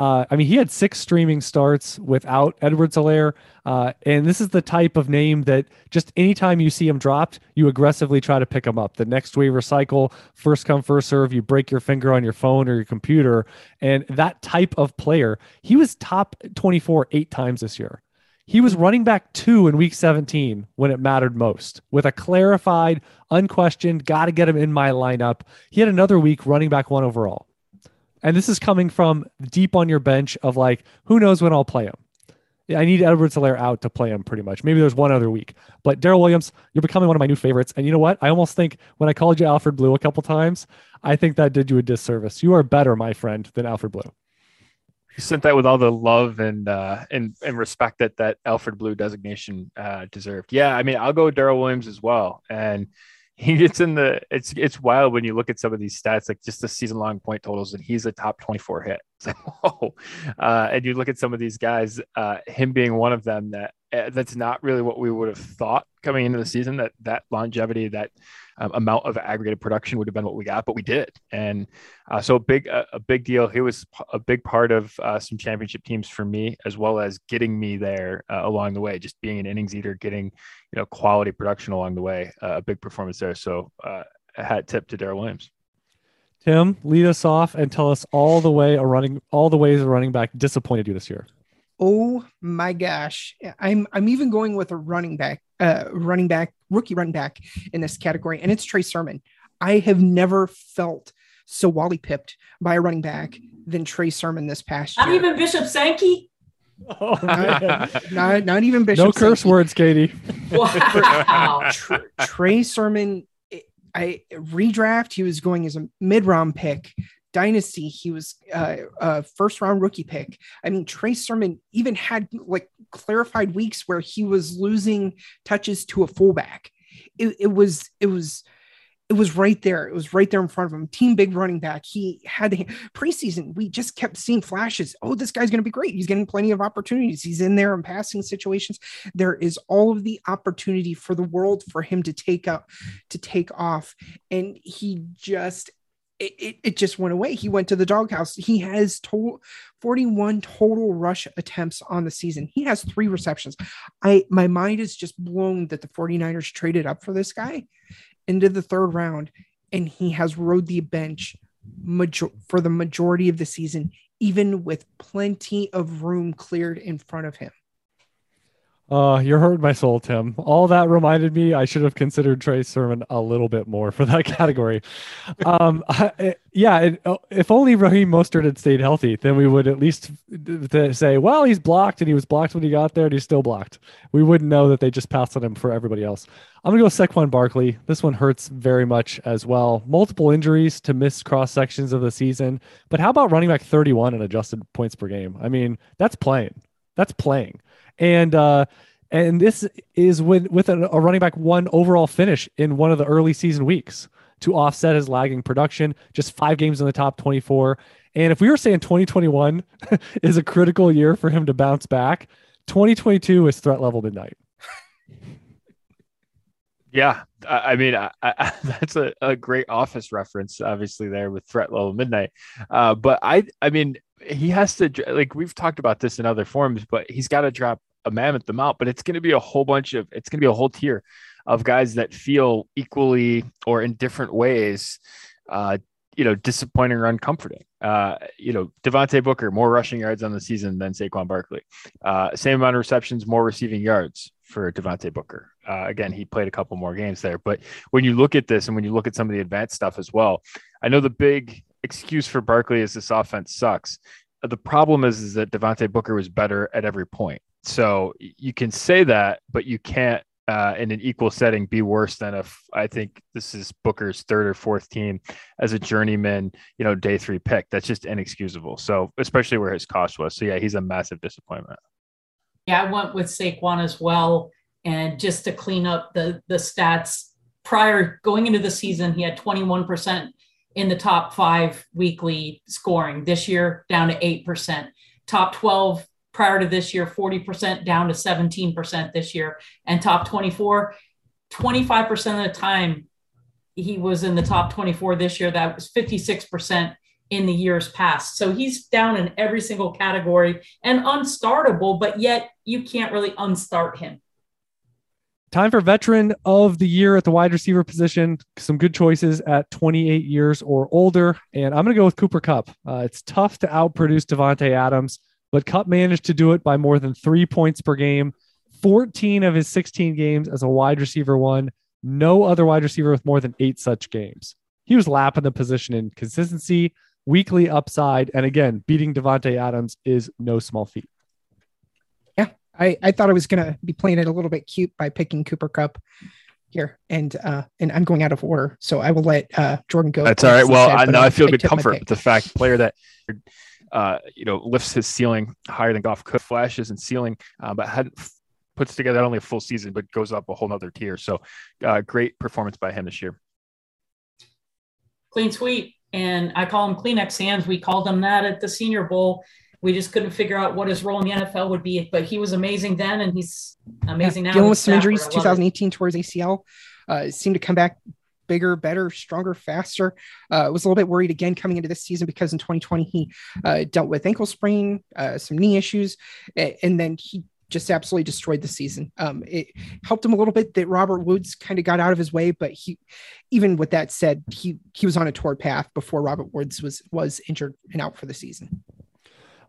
I mean, he had 6 streaming starts without Edwards-Helaire. And this is the type of name that just anytime you see him dropped, you aggressively try to pick him up. The next waiver cycle, first come, first serve, you break your finger on your phone or your computer. And that type of player, he was top 24 8 times this year. He was running back 2 in week 17 when it mattered most with a clarified, unquestioned, got to get him in my lineup. He had another week running back 1 overall. And this is coming from deep on your bench of like, who knows when I'll play him. I need Edwards-Helaire out to play him pretty much. Maybe there's one other week. But Daryl Williams, you're becoming one of my new favorites. And you know what? I almost think when I called you Alfred Blue a couple times, I think that did you a disservice. You are better, my friend, than Alfred Blue. You sent that with all the love and respect that Alfred Blue designation deserved. Yeah, I mean, I'll go with Daryl Williams as well. And he gets in it's wild when you look at some of these stats, like just the season long point totals, and he's a top 24 hit. It's like, whoa. And you look at some of these guys, him being one of them, that's not really what we would have thought coming into the season, that longevity, that amount of aggregated production would have been what we got, but we did. And so a big deal. He was a big part of some championship teams for me, as well as getting me there along the way, just being an innings eater, getting, quality production along the way, a big performance there. So a hat tip to Daryl Williams. Tim, lead us off and tell us all the ways a running back disappointed you this year. Oh my gosh. I'm even going with a rookie running back in this category. And it's Trey Sermon. I have never felt so Wally pipped by a running back than Trey Sermon this past year. Not even Bishop Sankey. Oh, not even Bishop. No curse Sankey. Words, Katie. Wow. Trey Sermon, I redraft. He was going as a mid-round pick. Dynasty, he was a first-round rookie pick. I mean, Trey Sermon even had clarified weeks where he was losing touches to a fullback. It was right there. It was right there in front of him. Team big running back. He had the preseason. We just kept seeing flashes. Oh, this guy's going to be great. He's getting plenty of opportunities. He's in there in passing situations. There is all of the opportunity for the world for him to take off. And he just, it just went away. He went to the doghouse. He has 41 total rush attempts on the season. He has 3 receptions. My mind is just blown that the 49ers traded up for this guy into the 3rd round, and he has rode the bench for the majority of the season, even with plenty of room cleared in front of him. You're hurting my soul, Tim. All that reminded me I should have considered Trey Sermon a little bit more for that category. If only Raheem Mostert had stayed healthy, then we would at least say, well, he's blocked, and he was blocked when he got there, and he's still blocked. We wouldn't know that they just passed on him for everybody else. I'm going to go Saquon Barkley. This one hurts very much as well. Multiple injuries to miss cross-sections of the season. But how about running back 31 and adjusted points per game? I mean, that's playing. That's playing. And this is with a running back 1 overall finish in one of the early season weeks to offset his lagging production, just 5 games in the top 24. And if we were saying 2021 is a critical year for him to bounce back, 2022 is threat level midnight. Yeah. I mean, that's a great Office reference, obviously, there with threat level midnight. But he has to, like, we've talked about this in other forums, but he's got to drop a mammoth amount, but it's going to be it's going to be a whole tier of guys that feel equally or in different ways, disappointing or uncomforting. Devontae Booker, more rushing yards on the season than Saquon Barkley. Same amount of receptions, more receiving yards for Devontae Booker. Again, he played a couple more games there, but when you look at this and when you look at some of the advanced stuff as well, I know the big excuse for Barkley is this offense sucks. The problem is that Devontae Booker was better at every point. So you can say that, but you can't in an equal setting be worse than I think this is Booker's 3rd or 4th team as a journeyman, day 3 pick. That's just inexcusable. So especially where his cost was. So yeah, he's a massive disappointment. Yeah, I went with Saquon as well. And just to clean up the stats, prior going into the season, he had 21% in the top 5 weekly scoring. This year, down to 8%. Top 12 prior to this year, 40%, down to 17% this year. And top 24, 25% of the time he was in the top 24 this year. That was 56% in the years past. So he's down in every single category and unstartable, but yet you can't really unstart him. Time for Veteran of the Year at the wide receiver position. Some good choices at 28 years or older. And I'm going to go with Cooper Kupp. It's tough to outproduce Devontae Adams, but Kupp managed to do it by more than 3 points per game. 14 of his 16 games as a wide receiver one. No other wide receiver with more than 8 such games. He was lapping the position in consistency, weekly upside, and again, beating Devontae Adams is no small feat. I thought I was going to be playing it a little bit cute by picking Cooper Kupp here, and I'm going out of order, so I will let Jordan go. That's all right. Well, now I feel good comfort with the fact player that lifts his ceiling higher than Goff could, flashes and ceiling, but hadn't puts together not only a full season but goes up a whole nother tier. So great performance by him this year. Clean sweep, and I call him Kleenex hands. We called him that at the Senior Bowl. We just couldn't figure out what his role in the NFL would be, but he was amazing then, and he's amazing now. Dealing with some injuries, 2018 towards ACL, seemed to come back bigger, better, stronger, faster. Was a little bit worried again coming into this season because in 2020 he dealt with ankle sprain, some knee issues, and then he just absolutely destroyed the season. It helped him a little bit that Robert Woods kind of got out of his way, but he, even with that said, he was on a torn path before Robert Woods was injured and out for the season.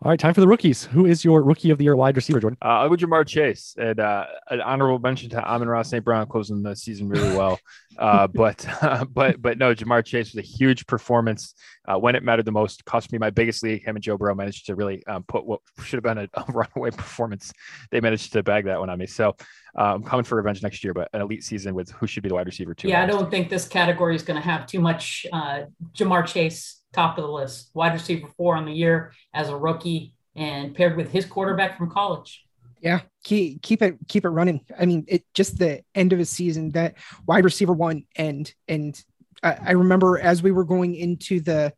All right, time for the rookies. Who is your Rookie of the Year wide receiver, Jordan? I'll go Jamar Chase. And an honorable mention to Amon-Ra St. Brown closing the season really well. But no, Jamar Chase was a huge performance when it mattered the most. Cost me my biggest league. Him and Joe Burrow managed to really put what should have been a runaway performance. They managed to bag that one on me. So I'm coming for revenge next year, but an elite season with who should be the wide receiver too. Yeah, I don't think this category is going to have too much Jamar Chase. Top of the list, wide receiver 4 on the year as a rookie and paired with his quarterback from college. Yeah. Keep it running. I mean, it just the end of his season, that wide receiver 1 and I remember as we were going into the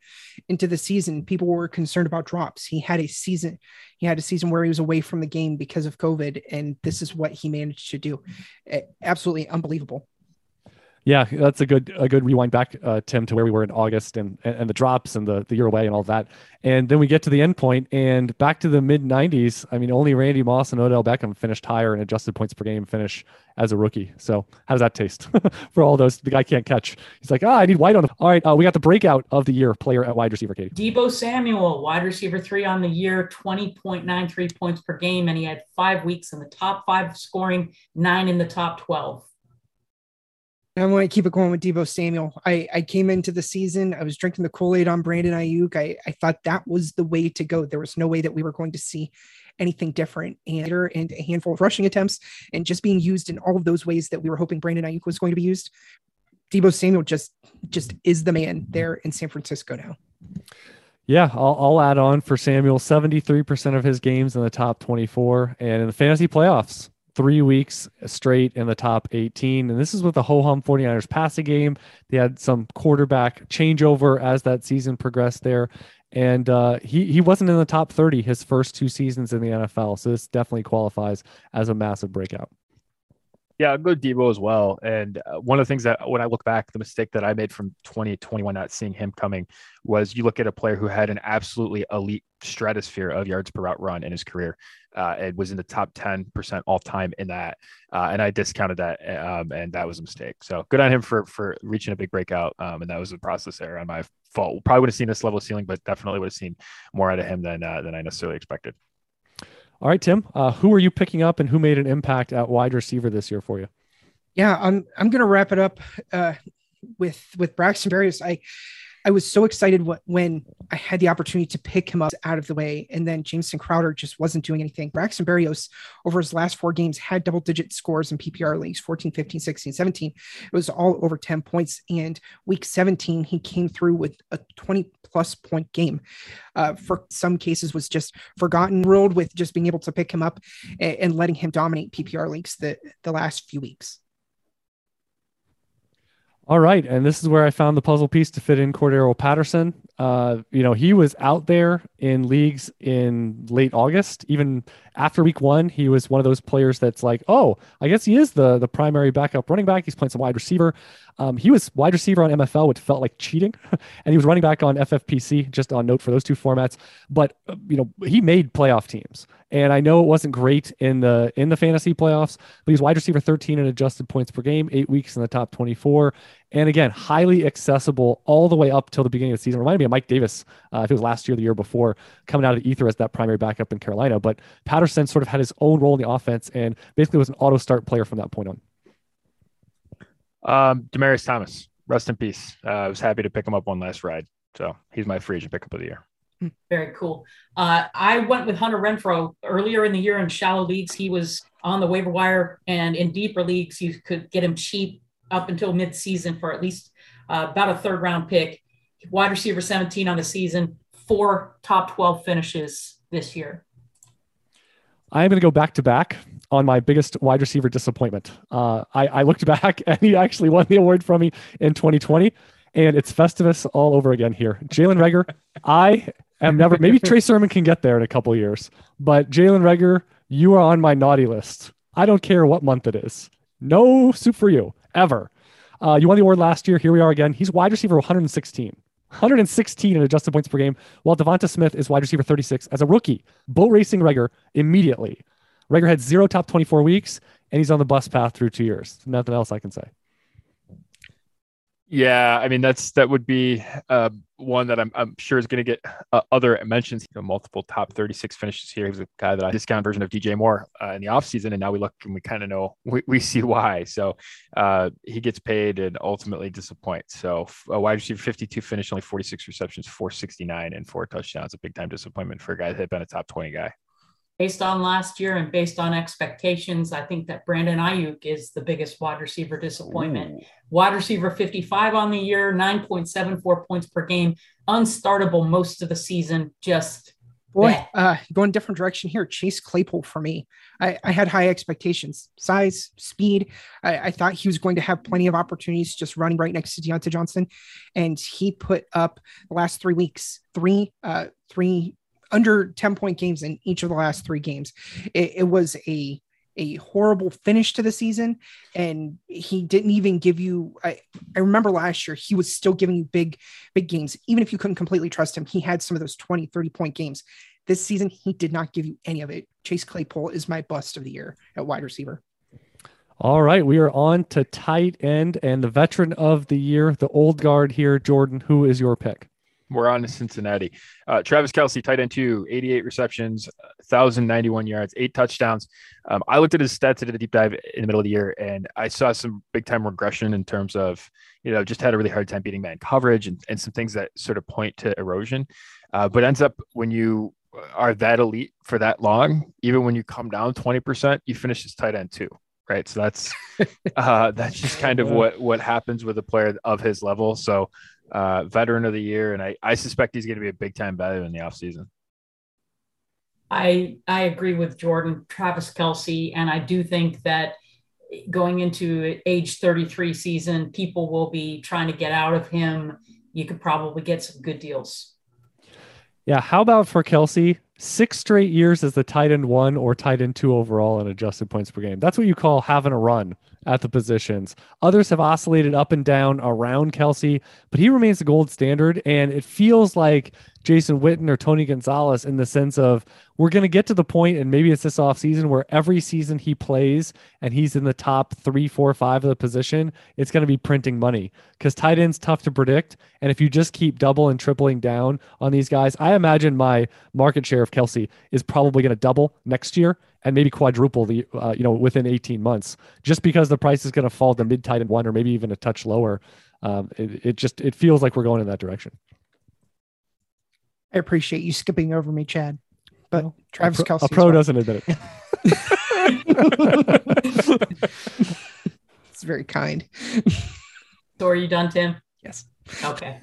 season, people were concerned about drops. He had a season where he was away from the game because of COVID. And this is what he managed to do. Absolutely unbelievable. Yeah, that's a good rewind back, Tim, to where we were in August and the drops and the year away and all that. And then we get to the end point and back to the mid-90s. I mean, only Randy Moss and Odell Beckham finished higher in adjusted points per game finish as a rookie. So how does that taste for all those? The guy can't catch. He's like, I need white on him. All right, we got the breakout of the year player at wide receiver, Katie. Debo Samuel, wide receiver 3 on the year, 20.93 points per game. And he had 5 weeks in the top 5 scoring, 9 in the top 12. I'm going to keep it going with Debo Samuel. I came into the season, I was drinking the Kool-Aid on Brandon Ayuk. I thought that was the way to go. There was no way that we were going to see anything different. And a handful of rushing attempts and just being used in all of those ways that we were hoping Brandon Ayuk was going to be used. Debo Samuel just is the man there in San Francisco now. Yeah, I'll add on for Samuel, 73% of his games in the top 24 and in the fantasy playoffs. 3 weeks straight in the top 18. And this is with the ho-hum 49ers passing game. They had some quarterback changeover as that season progressed there. And he wasn't in the top 30 his first 2 seasons in the NFL. So this definitely qualifies as a massive breakout. Yeah, I'll go Debo as well. And one of the things that when I look back, the mistake that I made from 2021, not seeing him coming, was you look at a player who had an absolutely elite stratosphere of yards per route run in his career. It was in the top 10% all time in that. And I discounted that. And that was a mistake. So good on him for reaching a big breakout. And that was a process error on my fault. Probably would have seen this level of ceiling, but definitely would have seen more out of him than I necessarily expected. All right, Tim, who are you picking up and who made an impact at wide receiver this year for you? Yeah, I'm going to wrap it up with Braxton Berrios. I was so excited when I had the opportunity to pick him up out of the way, and then Jameson Crowder just wasn't doing anything. Braxton Berrios, over his last 4 games, had double-digit scores in PPR leagues, 14, 15, 16, 17. It was all over 10 points, and week 17, he came through with a 20-plus point game. For some cases, was just forgotten, ruled with just being able to pick him up and letting him dominate PPR leagues the last few weeks. All right. And this is where I found the puzzle piece to fit in Cordarrelle Patterson. He was out there in leagues in late August. Even after week one, he was one of those players that's like, oh, I guess he is the primary backup running back. He's playing some wide receiver. He was wide receiver on MFL, which felt like cheating. And he was running back on FFPC, just on note for those two formats. But, you know, he made playoff teams. And I know it wasn't great in the fantasy playoffs, but he's wide receiver 13 in adjusted points per game, 8 weeks in the top 24. And again, highly accessible all the way up till the beginning of the season. Reminded me of Mike Davis, if it was last year or the year before, coming out of the ether as that primary backup in Carolina. But Patterson sort of had his own role in the offense and basically was an auto-start player from that point on. Demaryius Thomas, rest in peace. I was happy to pick him up one last ride. So he's my free agent pickup of the year. Very cool. I went with Hunter Renfrow earlier in the year in shallow leagues. He was on the waiver wire, and in deeper leagues, you could get him cheap up until midseason for at least about a third round pick. Wide receiver 17 on the season, 4 top 12 finishes this year. I'm going to go back to back on my biggest wide receiver disappointment. I looked back and he actually won the award from me in 2020, and it's Festivus all over again here. Jalen Reagor, maybe Trey Sermon can get there in a couple of years, but Jalen Reagor, you are on my naughty list. I don't care what month it is. No soup for you ever. You won the award last year. Here we are again. He's wide receiver 116 in adjusted points per game, while Devonta Smith is wide receiver 36 as a rookie. Boat racing Reagor immediately. Reagor had 0 top 24 weeks, and he's on the bus path through 2 years. Nothing else I can say. Yeah, I mean, that would be one that I'm sure is going to get other mentions. You know, multiple top 36 finishes here. He was a guy that I discount version of DJ Moore in the offseason, and now we look and we kind of know, we see why. So he gets paid and ultimately disappoints. So a wide receiver 52 finish, only 46 receptions, 469, and 4 touchdowns. A big-time disappointment for a guy that had been a top 20 guy. Based on last year and based on expectations, I think that Brandon Ayuk is the biggest wide receiver disappointment. Ooh. Wide receiver 55 on the year, 9.74 points per game, unstartable most of the season. Just going different direction here. Chase Claypool for me. I had high expectations, size, speed. I thought he was going to have plenty of opportunities just running right next to Deonta Johnson, and he put up the last 3 weeks, three under 10-point games in each of the last 3 games. It was a horrible finish to the season, and he didn't even give you – I remember last year he was still giving you big games. Even if you couldn't completely trust him, he had some of those 20, 30-point games. This season, he did not give you any of it. Chase Claypool is my bust of the year at wide receiver. All right, we are on to tight end and the veteran of the year, the old guard here. Jordan, who is your pick? We're on to Cincinnati. Travis Kelce, tight end 2, 88 receptions, 1,091 yards, 8 touchdowns. I looked at his stats at a deep dive in the middle of the year, and I saw some big-time regression in terms of, you know, just had a really hard time beating man coverage and some things that sort of point to erosion. But ends up when you are that elite for that long, even when you come down 20%, you finish as tight end 2. Right. So that's just kind of what happens with a player of his level. So veteran of the year. And I suspect he's going to be a big time value in the offseason. I agree with Jordan, Travis Kelce. And I do think that going into age 33 season, people will be trying to get out of him. You could probably get some good deals. Yeah. How about for Kelce? 6 straight years as the tight end 1 or tight end 2 overall in adjusted points per game. That's what you call having a run at the positions. Others have oscillated up and down around Kelce, but he remains the gold standard. And it feels like Jason Witten or Tony Gonzalez in the sense of we're going to get to the point, and maybe it's this offseason, where every season he plays and he's in the top 3, 4, 5 of the position, it's going to be printing money because tight end's tough to predict. And if you just keep double and tripling down on these guys, I imagine my market share of Kelce is probably going to double next year and maybe quadruple the within 18 months, just because the price is going to fall to mid tight end 1 or maybe even a touch lower. It feels like we're going in that direction. I appreciate you skipping over me, Chad, but well, Travis Kelce. A pro doesn't admit it. It's very kind. So are you done, Tim? Yes. Okay.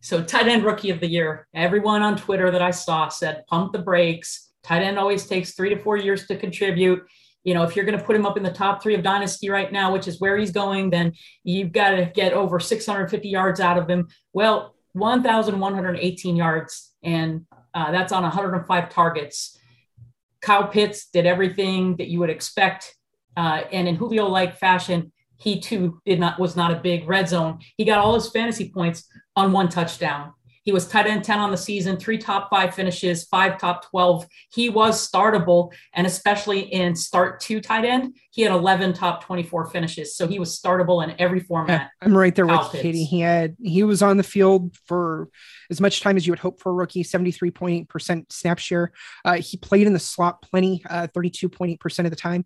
So tight end rookie of the year. Everyone on Twitter that I saw said, pump the brakes. Tight end always takes 3 to 4 years to contribute. You know, if you're going to put him up in the top 3 of Dynasty right now, which is where he's going, then you've got to get over 650 yards out of him. Well, 1,118 yards and That's on 105 targets. Kyle Pitts did everything that you would expect. And in Julio-like fashion, he too was not a big red zone. He got all his fantasy points on one touchdown. He was tight end 10 on the season, 3 top 5 finishes, 5 top 12. He was startable, and especially in start 2 tight end, he had 11 top 24 finishes. So he was startable in every format. I'm right there with Katie. He was on the field for as much time as you would hope for a rookie, 73.8% snap share. He played in the slot plenty, 32.8% of the time.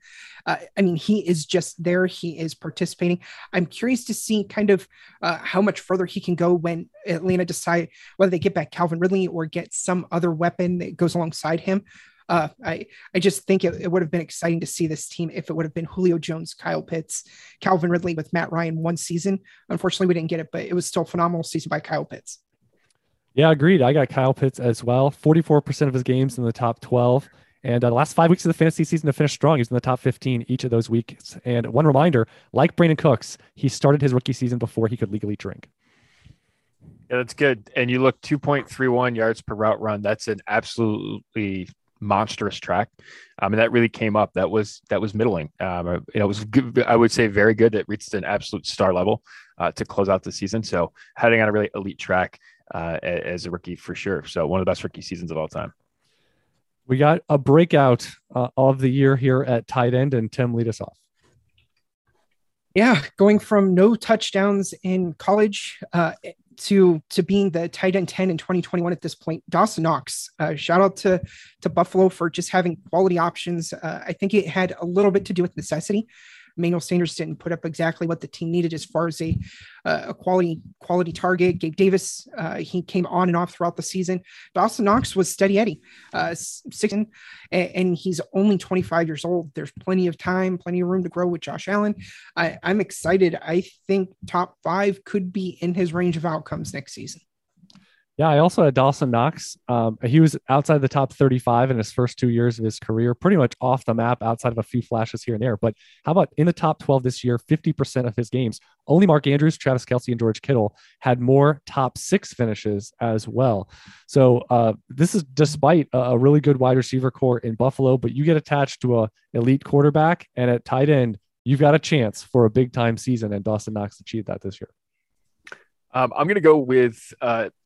He is just there. He is participating. I'm curious to see kind of how much further he can go when Atlanta decide whether they get back Calvin Ridley or get some other weapon that goes alongside him. I just think it would have been exciting to see this team if it would have been Julio Jones, Kyle Pitts, Calvin Ridley with Matt Ryan one season. Unfortunately, we didn't get it, but it was still a phenomenal season by Kyle Pitts. Yeah, agreed. I got Kyle Pitts as well. 44% of his games in the top 12. And the last 5 weeks of the fantasy season to finish strong, he's in the top 15 each of those weeks. And one reminder, like Brandon Cooks, he started his rookie season before he could legally drink. Yeah, that's good. And you look 2.31 yards per route run. That's an absolutely monstrous track. And that really came up. That was middling. It was good. I would say very good. It reached an absolute star level to close out the season. So heading on a really elite track as a rookie for sure. So one of the best rookie seasons of all time. We got a breakout of the year here at tight end, and Tim, lead us off. Yeah, going from no touchdowns in college to being the tight end 10 in 2021 at this point, Dawson Knox. Shout out to Buffalo for just having quality options. I think it had a little bit to do with necessity. Emmanuel Sanders didn't put up exactly what the team needed as far as a quality target. Gabe Davis, he came on and off throughout the season. Dawson Knox was steady Eddie, 6'10", and he's only 25 years old. There's plenty of time, plenty of room to grow with Josh Allen. I'm excited. I think top 5 could be in his range of outcomes next season. Yeah, I also had Dawson Knox. He was outside the top 35 in his first 2 years of his career, pretty much off the map outside of a few flashes here and there. But how about in the top 12 this year, 50% of his games? Only Mark Andrews, Travis Kelce, and George Kittle had more top 6 finishes as well. So this is despite a really good wide receiver core in Buffalo, but you get attached to an elite quarterback, and at tight end, you've got a chance for a big-time season, and Dawson Knox achieved that this year. I'm going to go with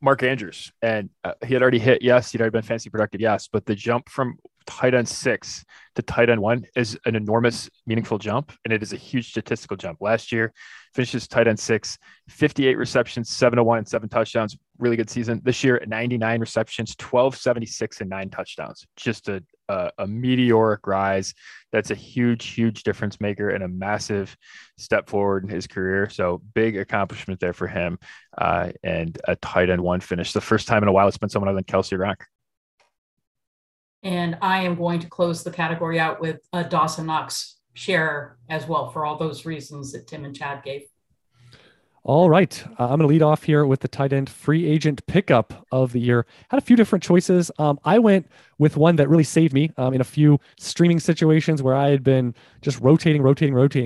Mark Andrews, and he had already hit. Yes, he'd already been fantasy productive. Yes, but the jump from tight end 6 to tight end 1 is an enormous, meaningful jump, and it is a huge statistical jump. Last year, finishes tight end 6, 58 receptions, 701 and 7 touchdowns. Really good season. This year, 99 receptions, 1276 and 9 touchdowns. Just a meteoric rise. That's a huge difference maker and a massive step forward in his career. So big accomplishment there for him, and a tight end 1 finish. The first time in a while it's been someone other than Kelsey Rock. And I am going to close the category out with a Dawson Knox share as well, for all those reasons that Tim and Chad gave. All right. I'm going to lead off here with the tight end free agent pickup of the year. Had a few different choices. I went with one that really saved me in a few streaming situations where I had been just rotating.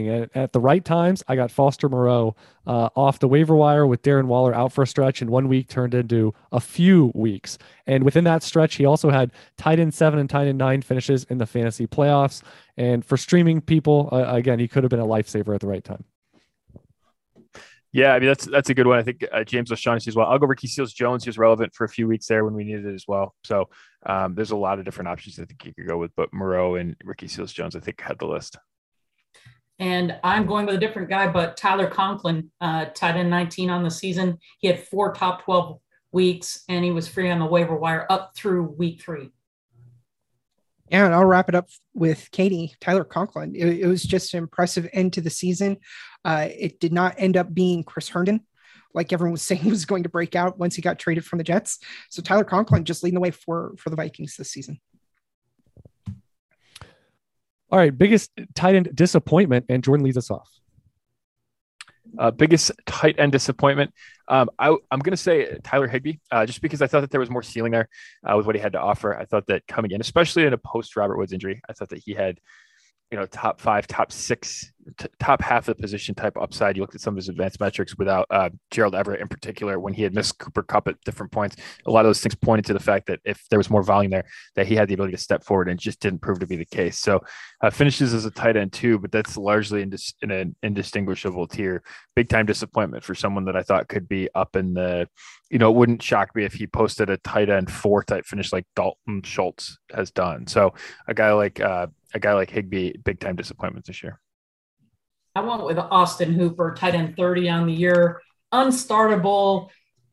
And at the right times, I got Foster Moreau off the waiver wire with Darren Waller out for a stretch, and 1 week turned into a few weeks. And within that stretch, he also had tight end 7 and tight end 9 finishes in the fantasy playoffs. And for streaming people, again, he could have been a lifesaver at the right time. Yeah, I mean, that's a good one. I think James O'Shaughnessy as well. I'll go Ricky Seals-Jones. He was relevant for a few weeks there when we needed it as well. So there's a lot of different options I think you could go with, but Moreau and Ricky Seals-Jones, I think, had the list. And I'm going with a different guy, but Tyler Conklin, tight end 19 on the season. He had 4 top 12 weeks, and he was free on the waiver wire up through week 3. Yeah, and I'll wrap it up with Katie. Tyler Conklin. It was just an impressive end to the season. It did not end up being Chris Herndon, like everyone was saying was going to break out once he got traded from the Jets. So Tyler Conklin just leading the way for the Vikings this season. All right, biggest tight end disappointment, and Jordan leads us off. Biggest tight end disappointment. I'm going to say Tyler Higbee, just because I thought that there was more ceiling there with what he had to offer. I thought that coming in, especially in a post Robert Woods injury, I thought that he had you know, top five, top six, top half of the position type upside. You looked at some of his advanced metrics without Gerald Everett in particular, when he had missed Cooper Kupp at different points. A lot of those things pointed to the fact that if there was more volume there, that he had the ability to step forward, and just didn't prove to be the case. So finishes as a tight end too, but that's largely in an indistinguishable tier. Big time disappointment for someone that I thought could be up in the, you know, it wouldn't shock me if he posted a tight end 4 type finish like Dalton Schultz has done. So a guy like Higbee, big time disappointment this year. I went with Austin Hooper, tight end 30 on the year, unstartable,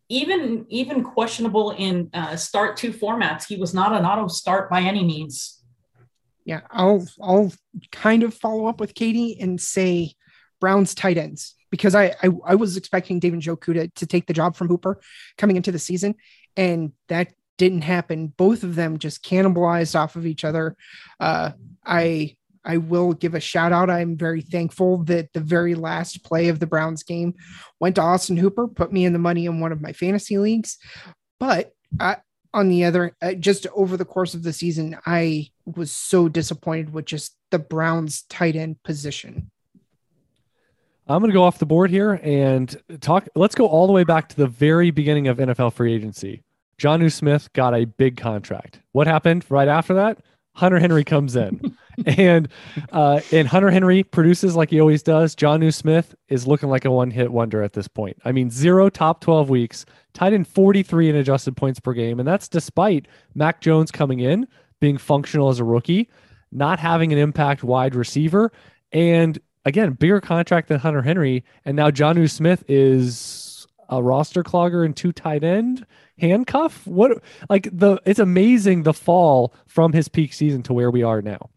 even questionable in start 2 formats. He was not an auto start by any means. Yeah, I'll kind of follow up with Katie and say Browns tight ends, because I was expecting David Njoku to take the job from Hooper coming into the season, and that didn't happen. Both of them just cannibalized off of each other. I will give a shout out. I'm very thankful that the very last play of the Browns game went to Austin Hooper, put me in the money in one of my fantasy leagues. But on the other, just over the course of the season, I was so disappointed with just the Browns tight end position. I'm going to go off the board here and talk. Let's go all the way back to the very beginning of NFL free agency. Jonnu Smith got a big contract. What happened right after that? Hunter Henry comes in and Hunter Henry produces like he always does. Jonnu Smith is looking like a one-hit wonder at this point. I mean, 0 top 12 weeks, tied in 43 in adjusted points per game. And that's despite Mac Jones coming in, being functional as a rookie, not having an impact wide receiver. And again, bigger contract than Hunter Henry. And now Jonnu Smith is a roster clogger and 2 tight end. Handcuff? What? Like it's amazing the fall from his peak season to where we are now.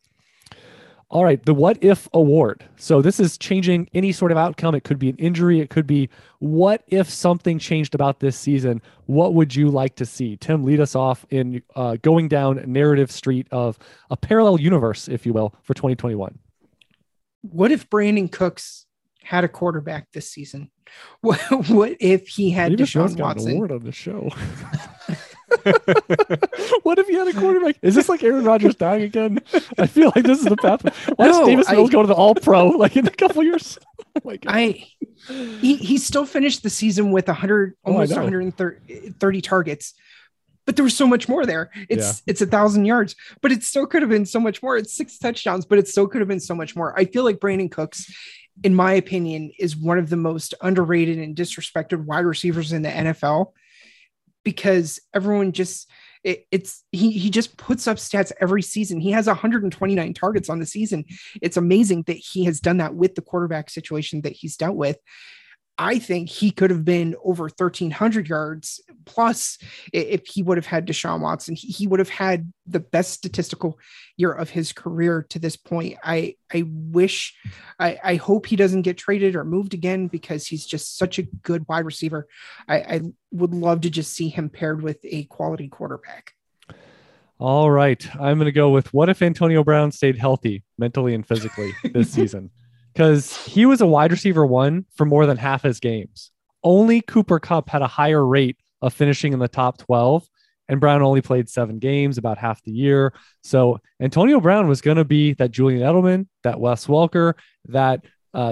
All right, the what if award. So this is changing any sort of outcome. It could be an injury. It could be what if something changed about this season. What would you like to see? Tim, lead us off in going down narrative street of a parallel universe, if you will, for 2021. What if Brandon Cooks had a quarterback this season? What if he had Deshaun Watson? An award on the show. What if he had a quarterback? Is this like Aaron Rodgers dying again? I feel like this is the path. Why does Davis Mills go to the All-Pro like in a couple years? Oh my God. He still finished the season with 130 targets, but there was so much more there. It's 1,000 yards, but it still could have been so much more. It's 6 touchdowns, but it still could have been so much more. I feel like Brandon Cooks, in my opinion, is one of the most underrated and disrespected wide receivers in the NFL, because everyone just he just puts up stats every season. He has 129 targets on the season. It's amazing that he has done that with the quarterback situation that he's dealt with. I think he could have been over 1,300 yards plus if he would have had Deshaun Watson. He would have had the best statistical year of his career to this point. I hope he doesn't get traded or moved again, because he's just such a good wide receiver. I would love to just see him paired with a quality quarterback. All right. I'm going to go with what if Antonio Brown stayed healthy mentally and physically this season? Because he was a wide receiver 1 for more than half his games. Only Cooper Kupp had a higher rate of finishing in the top 12, and Brown only played 7 games, about half the year. So Antonio Brown was going to be that Julian Edelman, that Wes Welker, that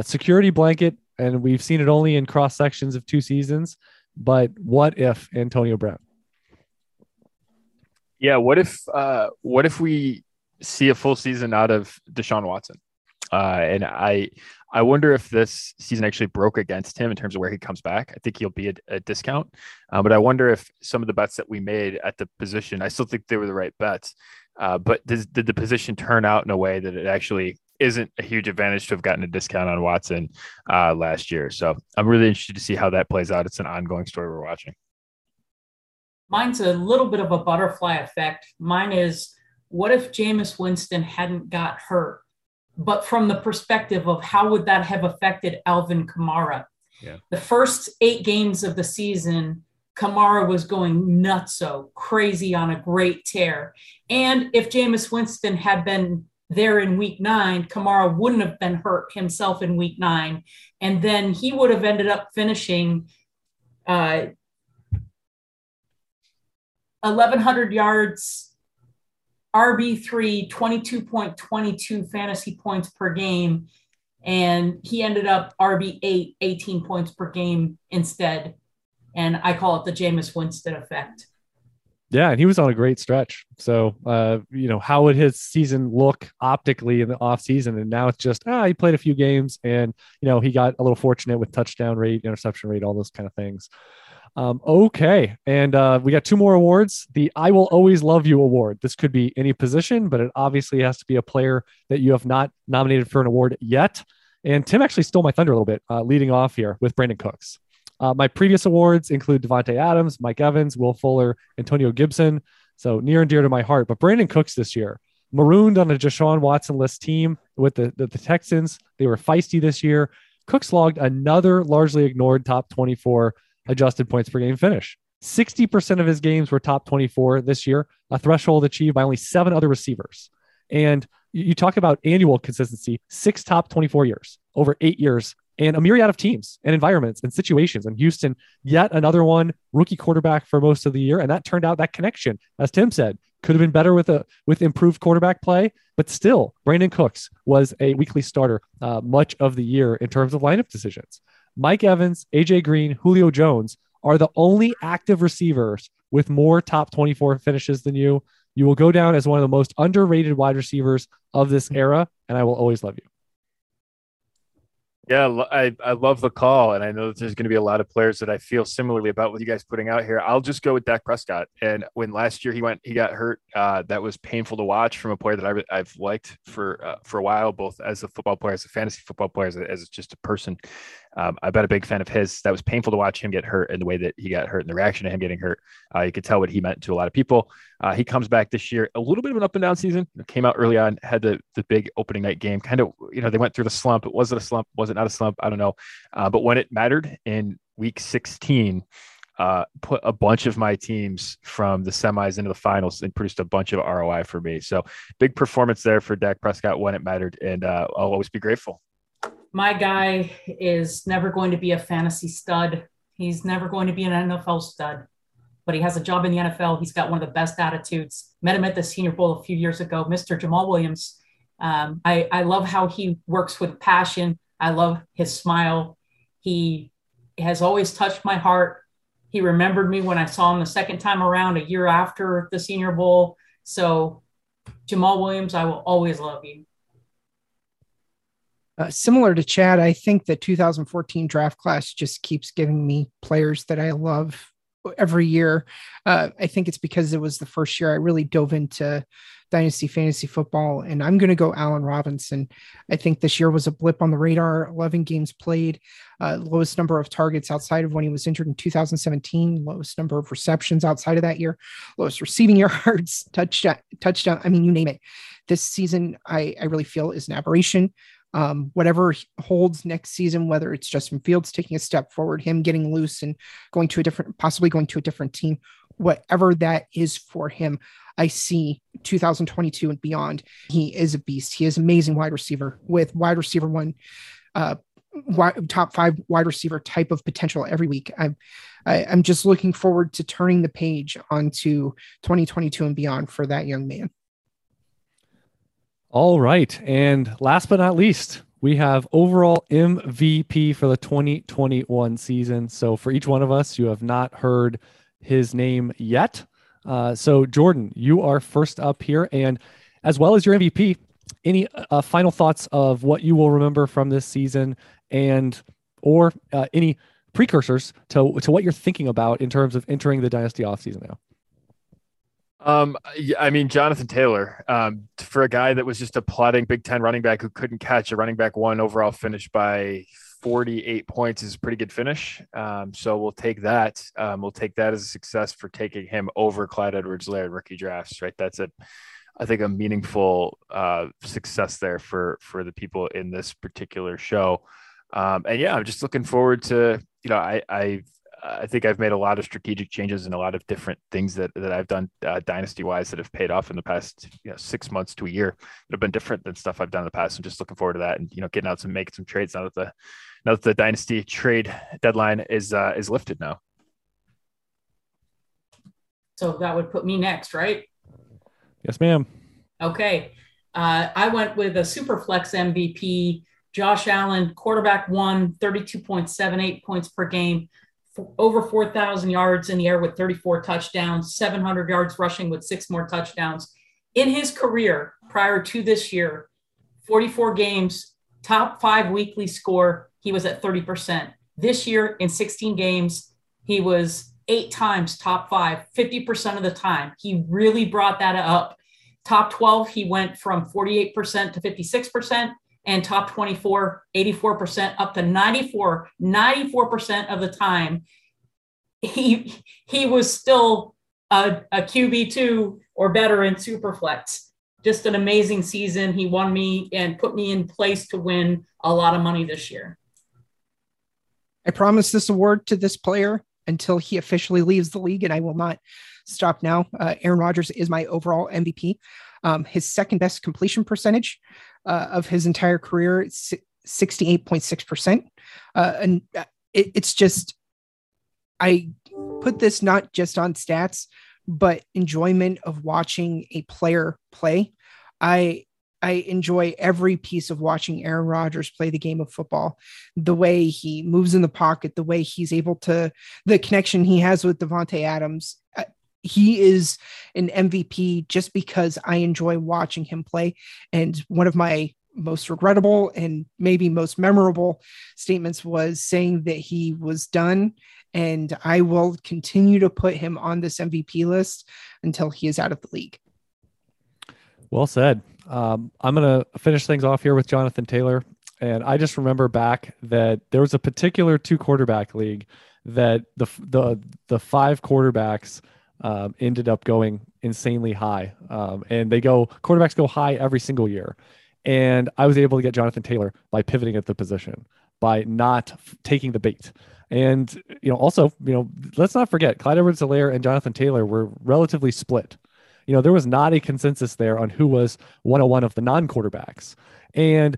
security blanket, and we've seen it only in cross sections of 2 seasons. But what if Antonio Brown? Yeah, what if we see a full season out of Deshaun Watson? And I wonder if this season actually broke against him in terms of where he comes back. I think he'll be a discount, but I wonder if some of the bets that we made at the position, I still think they were the right bets, but did the position turn out in a way that it actually isn't a huge advantage to have gotten a discount on Watson last year? So I'm really interested to see how that plays out. It's an ongoing story we're watching. Mine's a little bit of a butterfly effect. Mine is, what if Jameis Winston hadn't got hurt? But from the perspective of how would that have affected Alvin Kamara? Yeah. The first 8 games of the season, Kamara was going nutso, crazy on a great tear. And if Jameis Winston had been there in week 9, Kamara wouldn't have been hurt himself in week 9. And then he would have ended up finishing 1,100 yards RB3, 22.22 fantasy points per game. And he ended up RB8, 18 points per game instead. And I call it the Jameis Winston effect. Yeah, and he was on a great stretch. So, you know, how would his season look optically in the offseason? And now it's just, he played a few games and, you know, he got a little fortunate with touchdown rate, interception rate, all those kind of things. Okay. And we got two more awards. The I Will Always Love You award. This could be any position, but it obviously has to be a player that you have not nominated for an award yet. And Tim actually stole my thunder a little bit, leading off here with Brandon Cooks. My previous awards include Devontae Adams, Mike Evans, Will Fuller, Antonio Gibson. So near and dear to my heart, but Brandon Cooks this year marooned on a Deshaun Watson-less team with the Texans. They were feisty this year. Cooks logged another largely ignored top 24 adjusted points per game finish. 60% of his games were top 24 this year, a threshold achieved by only 7 other receivers. And you talk about annual consistency, 6 top 24 years over 8 years, and a myriad of teams and environments and situations. And Houston, yet another one, rookie quarterback for most of the year. And that turned out that connection, as Tim said, could have been better with improved quarterback play, but still Brandon Cooks was a weekly starter much of the year in terms of lineup decisions. Mike Evans, AJ Green, Julio Jones are the only active receivers with more top 24 finishes than you. You will go down as one of the most underrated wide receivers of this era, and I will always love you. Yeah, I love the call, and I know that there's going to be a lot of players that I feel similarly about what you guys putting out here. I'll just go with Dak Prescott. And when last year he got hurt, that was painful to watch from a player that I've liked for a while, both as a football player, as a fantasy football player, as just a person. I've been a big fan of his. That was painful to watch him get hurt, and the way that he got hurt and the reaction to him getting hurt. You could tell what he meant to a lot of people. He comes back this year, a little bit of an up and down season. Came out early on, had the big opening night game. Kind of, you know, they went through the slump. Was it a slump? Was it not a slump? I don't know. But when it mattered in week 16, put a bunch of my teams from the semis into the finals and produced a bunch of ROI for me. So big performance there for Dak Prescott when it mattered. And I'll always be grateful. My guy is never going to be a fantasy stud. He's never going to be an NFL stud, but he has a job in the NFL. He's got one of the best attitudes. Met him at the Senior Bowl a few years ago, Mr. Jamal Williams. I love how he works with passion. I love his smile. He has always touched my heart. He remembered me when I saw him the second time around a year after the Senior Bowl. So Jamal Williams, I will always love you. Similar to Chad, I think the 2014 draft class just keeps giving me players that I love every year. I think it's because it was the first year I really dove into dynasty fantasy football, and I'm going to go Allen Robinson. I think this year was a blip on the radar. 11 games played, lowest number of targets outside of when he was injured in 2017, lowest number of receptions outside of that year, lowest receiving yards, touchdown. I mean, you name it. This season, I really feel is an aberration. Whatever holds next season, whether it's Justin Fields taking a step forward, him getting loose and going to a different team, whatever that is for him, I see 2022 and beyond. He is a beast. He is amazing wide receiver with wide receiver one, top 5 wide receiver type of potential every week. I'm just looking forward to turning the page onto 2022 and beyond for that young man. All right. And last but not least, we have overall MVP for the 2021 season. So for each one of us, you have not heard his name yet. So Jordan, you are first up here. And as well as your MVP, any final thoughts of what you will remember from this season and or any precursors to what you're thinking about in terms of entering the dynasty offseason now? I mean, Jonathan Taylor, for a guy that was just a plodding Big Ten running back who couldn't catch a running back one overall finish by 48 points is a pretty good finish. So we'll take that. We'll take that as a success for taking him over Clyde Edwards-Helaire rookie drafts, right? That's I think a meaningful, success there for the people in this particular show. And yeah, I'm just looking forward to, you know, I think I've made a lot of strategic changes and a lot of different things that I've done dynasty wise that have paid off in the past 6 months to a year that have been different than stuff I've done in the past. I'm just looking forward to that and, getting out some, making some trades now that the dynasty trade deadline is lifted now. So that would put me next, right? Yes, ma'am. Okay. I went with a Superflex MVP, Josh Allen, quarterback one, 32.78 points per game, over 4,000 yards in the air with 34 touchdowns, 700 yards rushing with 6 more touchdowns. In his career prior to this year, 44 games, top 5 weekly score, he was at 30%. This year in 16 games, he was 8 times top 5, 50% of the time. He really brought that up. Top 12, he went from 48% to 56%, and top 24, 84% up to 94% of the time. He was still a QB2 or better in Superflex. Just an amazing season. He won me and put me in place to win a lot of money this year. I promise this award to this player until he officially leaves the league, and I will not stop now. Aaron Rodgers is my overall MVP. His second best completion percentage of his entire career, 68.6%. And it's just, I put this not just on stats, but enjoyment of watching a player play. I enjoy every piece of watching Aaron Rodgers play the game of football, the way he moves in the pocket, the way he's able to, the connection he has with Devontae Adams. He is an MVP just because I enjoy watching him play. And one of my most regrettable and maybe most memorable statements was saying that he was done, and I will continue to put him on this MVP list until he is out of the league. Well said. I'm going to finish things off here with Jonathan Taylor. And I just remember back that there was a particular 2 quarterback league that the 5 quarterbacks ended up going insanely high. And quarterbacks go high every single year. And I was able to get Jonathan Taylor by pivoting at the position, by not taking the bait. And, let's not forget Clyde Edwards-Helaire and Jonathan Taylor were relatively split. There was not a consensus there on who was 101 of the non-quarterbacks. And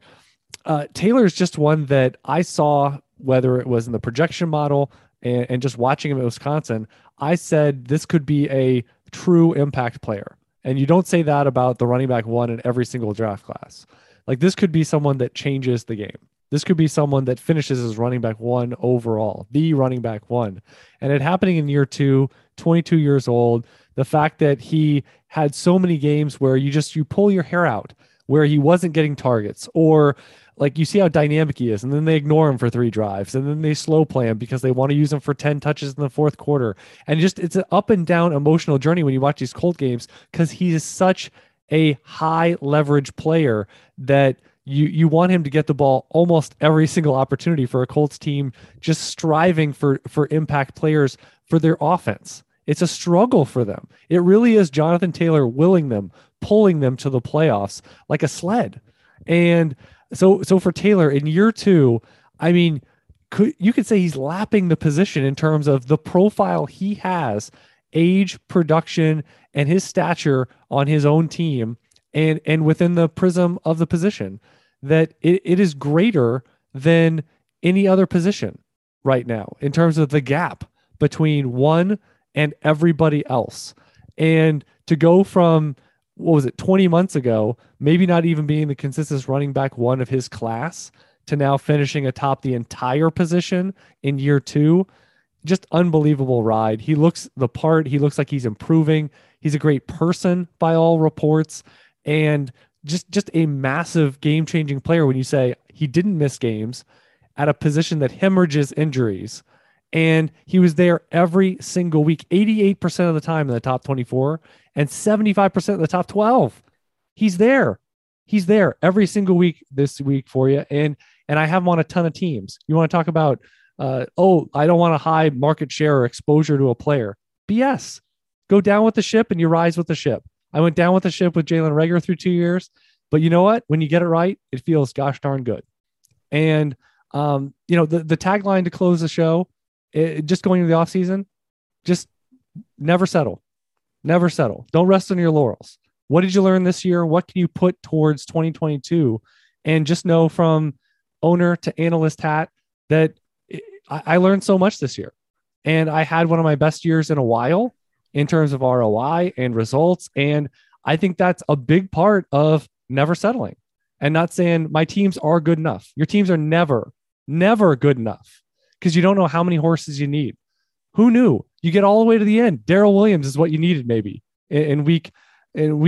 Taylor is just one that I saw, whether it was in the projection model and just watching him at Wisconsin, I said this could be a true impact player. And you don't say that about the running back one in every single draft class. Like, this could be someone that changes the game. This could be someone that finishes as running back one overall, the running back one. And it happening in year 2, 22 years old, the fact that he had so many games where you pull your hair out, where he wasn't getting targets, or like you see how dynamic he is, and then they ignore him for 3 drives, and then they slow play him because they want to use him for 10 touches in the fourth quarter. And just, it's an up and down emotional journey when you watch these Colt games, because he is such a high leverage player that you want him to get the ball almost every single opportunity for a Colts team, just striving for impact players for their offense. It's a struggle for them. It really is Jonathan Taylor willing them, pulling them to the playoffs like a sled. And so for Taylor in year 2, I mean, you could say he's lapping the position in terms of the profile he has, age, production, and his stature on his own team and within the prism of the position, that it is greater than any other position right now in terms of the gap between one and everybody else. And to go from, 20 months ago, maybe not even being the consistent running back one of his class, to now finishing atop the entire position in year 2, just unbelievable ride. He looks the part. He looks like he's improving. He's a great person by all reports, and just a massive game-changing player when you say he didn't miss games at a position that hemorrhages injuries. And he was there every single week, 88% of the time in the top 24 and 75% of the top 12. He's there every single week this week for you. And I have him on a ton of teams. You want to talk about, I don't want a high market share or exposure to a player. BS. Go down with the ship and you rise with the ship. I went down with the ship with Jalen Reagor through 2 years, but you know what? When you get it right, it feels gosh darn good. And the tagline to close the show, just going into the offseason, just never settle. Never settle. Don't rest on your laurels. What did you learn this year? What can you put towards 2022? And just know, from owner to analyst hat, that I learned so much this year. And I had one of my best years in a while in terms of ROI and results. And I think that's a big part of never settling and not saying my teams are good enough. Your teams are never good enough because you don't know how many horses you need. Who knew? You get all the way to the end. Daryl Williams is what you needed maybe in week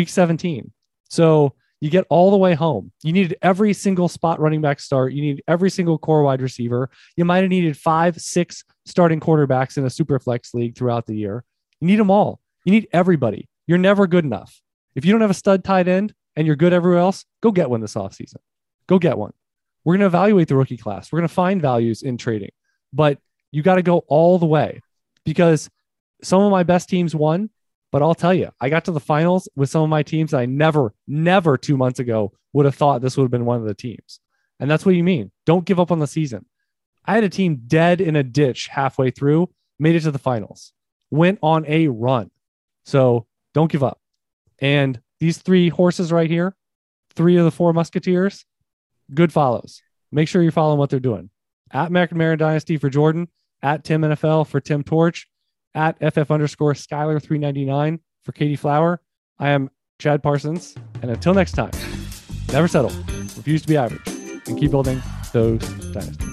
17. So you get all the way home. You needed every single spot running back start. You need every single core wide receiver. You might have needed 5, 6 starting quarterbacks in a super flex league throughout the year. You need them all. You need everybody. You're never good enough. If you don't have a stud tight end and you're good everywhere else, go get one this offseason. Go get one. We're going to evaluate the rookie class. We're going to find values in trading, but you got to go all the way because some of my best teams won. But I'll tell you, I got to the finals with some of my teams that I never 2 months ago would have thought this would have been one of the teams. And that's what you mean. Don't give up on the season. I had a team dead in a ditch halfway through, made it to the finals, went on a run. So don't give up. And these three horses right here, three of the four musketeers, good follows. Make sure you're following what they're doing. At McNamara Dynasty for Jordan, at Tim NFL for Tim Torch, at FF_Skyler399 for Katie Flower. I am Chad Parsons. And until next time, never settle, refuse to be average, and keep building those dynasties.